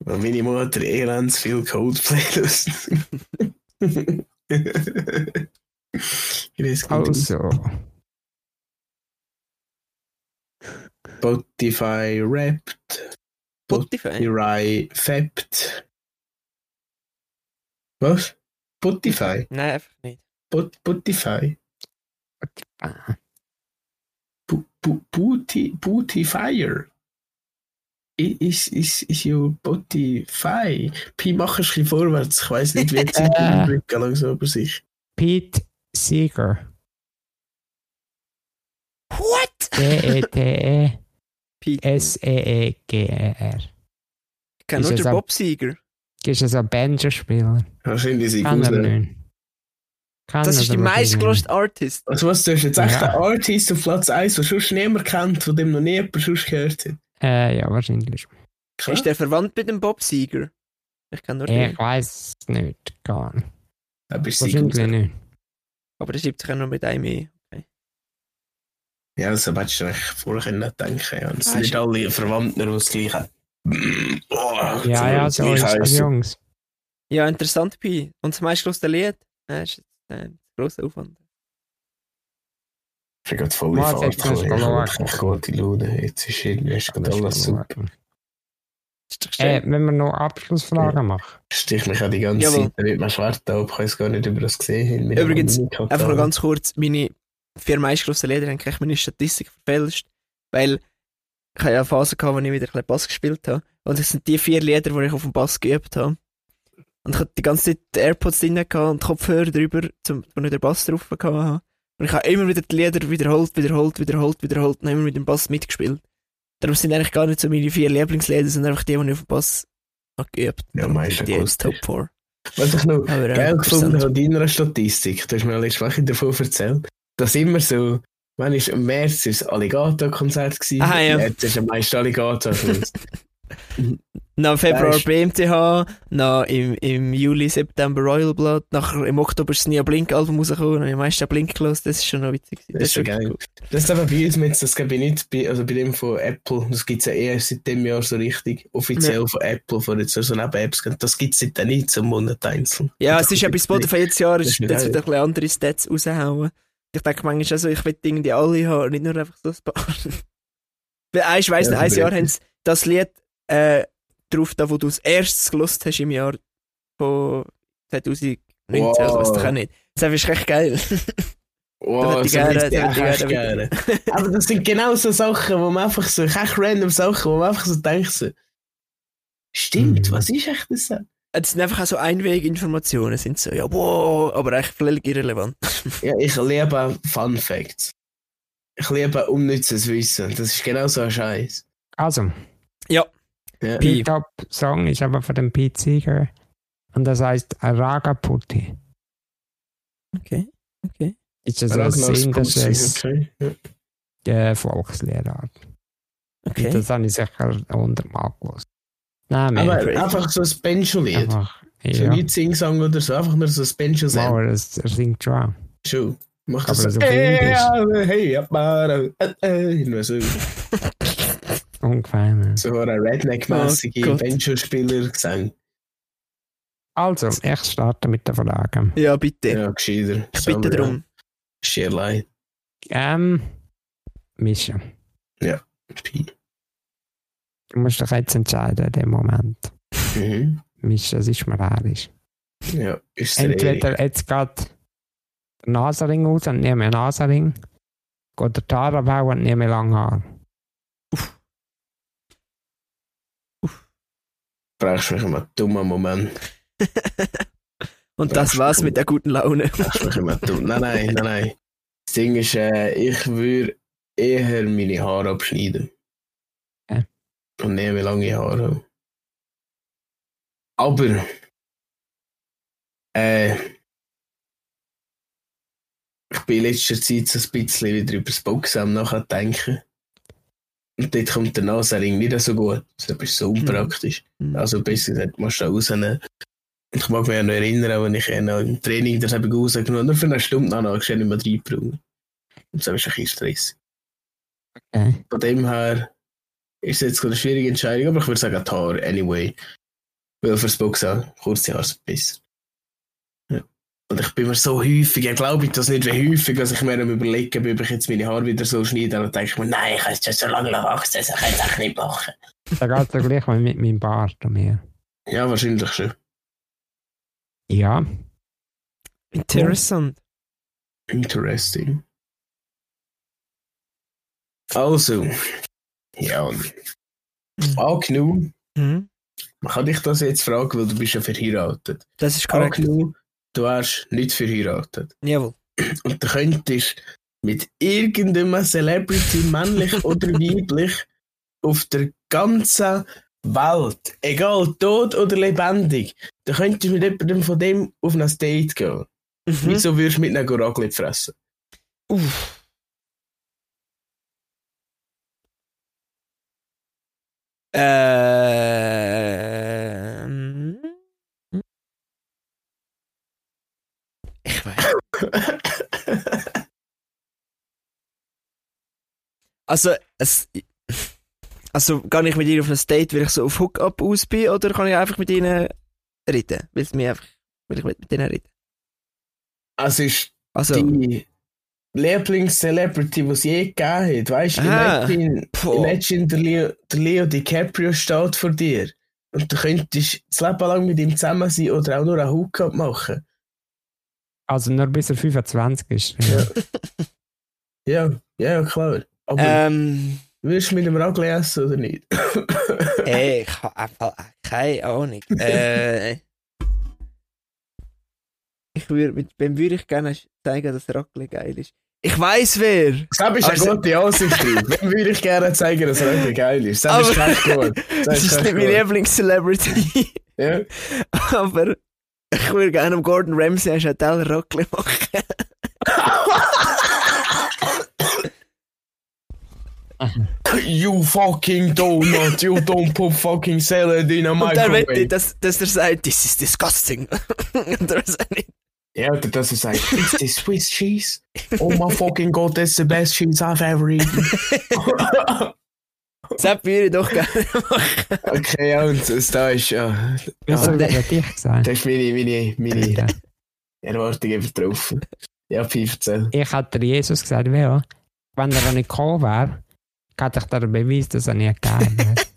Weil meine Mutter ganz viel Coldplay lässt. Also. Spotify Rapped. Spotify Fapped. Was? Spotify? Nein, einfach nicht. Spotify. Booty Fire. Ist ja Booty Fire. Pi, mach ein bisschen vorwärts. Ich weiss nicht, wie jetzt in den Brücken langsam über sich. Pete Seeger. What? P-E-T-E-S-E-E-G-E-R. Ich kenne nur den Bob Seeger. Ist das ein Banjo-Spieler? Wahrscheinlich ist er. Das ist die meistgelöste Artist. Also was, du hast jetzt echt einen Artist auf Platz 1, den sonst niemand kennt, von dem noch nie jemand sonst gehört hat? Ja, wahrscheinlich. Klar. Ist der verwandt mit dem Bob Seeger? Ich kann nur nicht. Ich weiss es nicht, gar nicht. Aber wahrscheinlich nicht. Aber der schreibt sich auch noch mit einem E. Okay. Ja, also hättest du recht vorher nicht denken. Ja. Es sind nicht alle Verwandten, die das Gleiche haben. Oh, ja, so ist es, Jungs. Ja, interessant, Pi. Und das meistgelöste Lied? Grosser Aufwand. Ich bin gerade voll in Fahrt gekommen. Ich habe gute Laune. Jetzt ist irgendwie alles super. Wenn wir noch Abschlussfragen machen. Stich mich auch die ganze Zeit, damit man schwert ab. Ich kann es gar nicht über das gesehen. Übrigens, einfach noch ganz kurz. Meine 4 meistgrössten Lieder haben eigentlich meine Statistik verfälscht. Weil ich ja eine Phase hatte, wo ich wieder ein bisschen Bass gespielt habe. Und das sind die 4 Lieder, die ich auf dem Bass geübt habe. Und ich hatte die ganze Zeit die AirPods drin und Kopfhörer drüber, wo ich den Bass drauf hatte. Und ich habe immer wieder die Lieder wiederholt und immer mit dem Bass mitgespielt. Darum sind eigentlich gar nicht so meine 4 Lieblingslieder, sondern einfach die, die ich auf dem Bass noch geübt. Ja, meistens gut. Top 4. Was ich noch geil gefunden habe an deiner Statistik, du hast mir alles Schwäche davon erzählt, dass immer so, wenn ich im März ist das Alligator-Konzert gewesen, ja. Jetzt ist am meisten Alligator. Nach Februar BMTH, nach im Juli, September Royal Blood, nachher im Oktober ist das neue Blink-Album rausgekommen, und ich meistens Blink gehört, das ist schon noch witzig. Das ist schon geil. Cool. Das ist aber bei uns jetzt, das gebe ich nicht bei, also bei dem von Apple, das gibt es ja eher seit dem Jahr so richtig, offiziell ja. Von Apple, von jetzt so Neben-Apps, das gibt es seitdem nicht zum Monat einzeln. Ja, es ist ja bei Spotify jetzt Jahr, ist das wieder ein bisschen andere Stats raushauen. Ich denke manchmal also, ich will die alle haben, nicht nur einfach so ein paar. Weil ich weiss, ja, ein Jahr haben sie das Lied drauf, da, wo du das erste gelost hast im Jahr von 2019, wow. Also weiss ich auch nicht. Das ist echt geil. Wow, das ist echt geil. Aber das sind genau so Sachen, wo man einfach so, echt random Sachen, wo man einfach so denkt, so, stimmt, was ist echt das? Es sind einfach auch so Einweginformationen, sind so, ja, wow, aber echt völlig irrelevant. Ja, ich liebe Fun Facts. Ich liebe unnützes Wissen. Das ist genau so ein Scheiß. Also. Ja. Der Top-Song ist aber von dem Pete Seeger. Und das heißt Ragaputti. Okay. Ist das also ein Sinn, dass es der Volkslehrer. Okay. Das habe ich sicher 100-mal gewusst. Nein, aber einfach so ein Banjo-Lied. So nicht Sing-Song oder so, einfach nur so ein Banjo-Lied. Aber es singt schon auch. Schon. Mach das so. Hey, ungefähr. Ne? So ein redneck-mäßiger Banjo-Spieler gesang. Also, ich starte mit den Fragen. Ja, bitte. Ja, gescheiter. Ich bitte darum. Schierlein. Mischen. Ja, Pi. Du musst dich jetzt entscheiden in dem Moment. Mhm. Mischen, das ist mir ehrlich. Ja, ist es entweder jetzt gerade den Nasenring raus und nehme einen Nasenring, gehe den Haaren bauen und nehme lange Haare. Brauchst du mich immer einen dummen Moment. Und das war's mit der guten Laune. Nein. Das Ding ist, ich würde eher meine Haare abschneiden. Okay. Und nehme lange Haare. Aber ich bin in letzter Zeit so ein bisschen wieder über das Boxen nachdenken. Und dort kommt der Nasenring nicht so gut. Das ist so unpraktisch. Mhm. Also besser gesagt, musst du da rausnehmen. Ich mag mich auch noch erinnern, wenn ich im Training das habe rausgenommen, nur für eine Stunde danach ist er nicht mehr reingebrungen. Und so ist ein bisschen Stress. Okay. Von dem her ist es jetzt eine schwierige Entscheidung, aber ich würde sagen, die Haare, anyway. Weil fürs Boxen, kurze Haare ist besser. Ja. Und ich bin mir so häufig, ich glaube das nicht, wie häufig, dass ich mir überlege, ob ich jetzt meine Haare wieder so schneide, dann denke ich mir, nein, ich kann es schon so lange wachsen, ich kann es echt nicht machen. Da geht es ja gleich mit meinem Bart um hier. Ja, wahrscheinlich schon. Ja. Interessant. Interesting. Also. Ja. Angenommen. Man kann dich das jetzt fragen, weil du bist ja verheiratet. Das ist korrekt. Angenommen, du wärst nicht verheiratet. Jawohl. Und du könntest mit irgendeinem Celebrity, männlich oder weiblich, auf der ganzen Welt, egal tot oder lebendig, du könntest mit jemandem von dem auf ein Date gehen. Wieso würdest du mit einem Goragli fressen? Uff. Ich weiß. Also, kann ich mit ihnen auf ein Date, weil ich so auf Hookup aus bin, oder kann ich einfach mit ihnen reden? Weil ich mit ihnen reden. Also ist die Lieblings-Celebrity, die es je gegeben hat. Weißt du, imagine der Leo DiCaprio steht vor dir. Und du könntest das Leben lang mit ihm zusammen sein oder auch nur einen Hookup machen. Also nur bis er 25 ist. Ja, ja klar. Aber willst du mit dem Ragli essen oder nicht? Ey, ich habe einfach keine Ahnung. Ich würde, wem würde ich gerne zeigen, dass Ragli geil ist? Ich weiss wer. Das ist eine gute Aussicht drauf. Wem würde ich gerne zeigen, dass er geil ist? Das ist echt gut. Das ist nicht mein Lieblings-Celebrity. Ja. Aber ich würde gerne Gordon Ramsay ein Hotel-Rockli machen. You fucking donut, you don't put fucking salad in a microwave. Und dann wette ich, dass er sagt, this is disgusting. Und er sagt nicht. Ja, oder dass er sagt, is this Swiss cheese? Oh my fucking God, that's the best cheese I've ever eaten. Das würde ich doch gerne machen. Okay, ja, und da ist ja... Das soll ja dich sein. Das ist meine Erwartung übertroffen. Ja, 15. Ich hatte Jesus gesagt, wenn er nicht gekommen wäre, hätte ich dir einen Beweis, dass er nicht gegeben hat.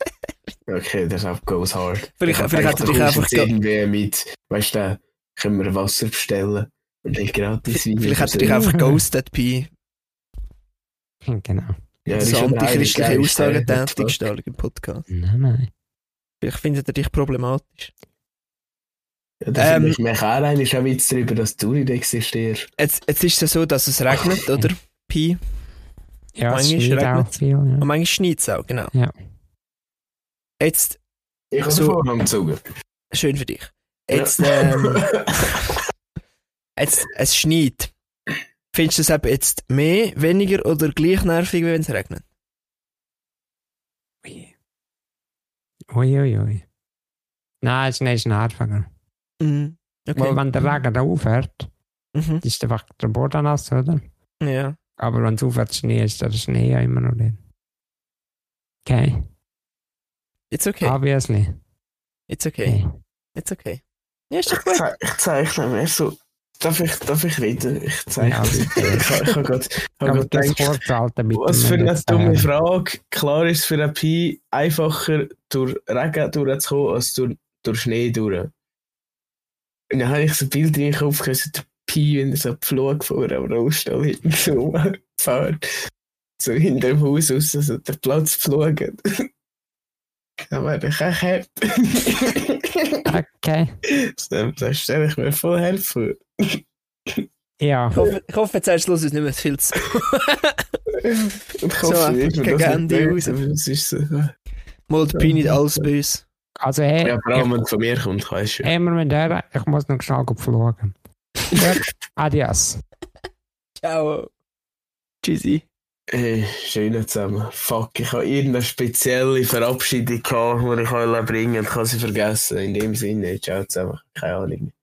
Okay, das goes hard. Vielleicht hat er dich einfach... irgendwie mit, weißt du, können wir Wasser bestellen und dann gratis Wein. Vielleicht hat er dich einfach ghostet, Pi. Genau. Ja, das antichristliche Aussagen tätig stark im Podcast. Nein. Vielleicht findet er dich problematisch. Ja, da ich mich auch rein, ist auch Witz darüber, dass du nicht existierst. Jetzt ist es ja so, dass es regnet, oder? Pi? Ja, manchmal es regnet es. Ja. Und manchmal schneit es auch, genau. Ja. Jetzt... Ich habe so vorhin gezogen. Schön für dich. Jetzt... Ja. Jetzt... Es schneit. Findest du es eben jetzt mehr, weniger oder gleich nervig, wie wenn es regnet? Ui. Nein, es ist nerviger. Mhm. Okay. Weil wenn der Regen da aufhört, ist einfach der Boden nass, oder? Ja. Aber wenn es aufhört Schnee ist, dann ist der Schnee ja immer noch drin. Okay. It's okay. Obviously. It's okay. It's okay. Ja, ist doch gut. Ich zeichne mehr so... Darf ich reden? Ich zeige es. Ich habe gerade gedacht, was für eine dumme Frage. Klar ist es für eine Pi einfacher, durch Regen durchzukommen, als durch Schnee durch. Und dann habe ich so ein Bild in den Kopf, der Pi, wenn er so Pflug vor einem Rollstuhl hinten so fährt. So hinter dem Haus raus, so der Platz pflugt. Dann werde ich auch happy. Okay. Das stelle ich mir voll helpful. Ja. Ich hoffe, jetzt hast du nicht mehr viel zu. Ich hoffe nicht, das ist so. Mal die Pi nicht alles bei uns. Also, hey, ja, vor allem, wenn es von mir kommt, kannst du. Hey, mit der, ich muss noch schnell fliegen. Adios. Ciao. Tschüssi. Hey, schön zusammen. Fuck, ich habe irgendeine spezielle Verabschiedung gehabt, die ich bringen wollte und kann sie vergessen. In dem Sinne, ciao zusammen. Keine Ahnung.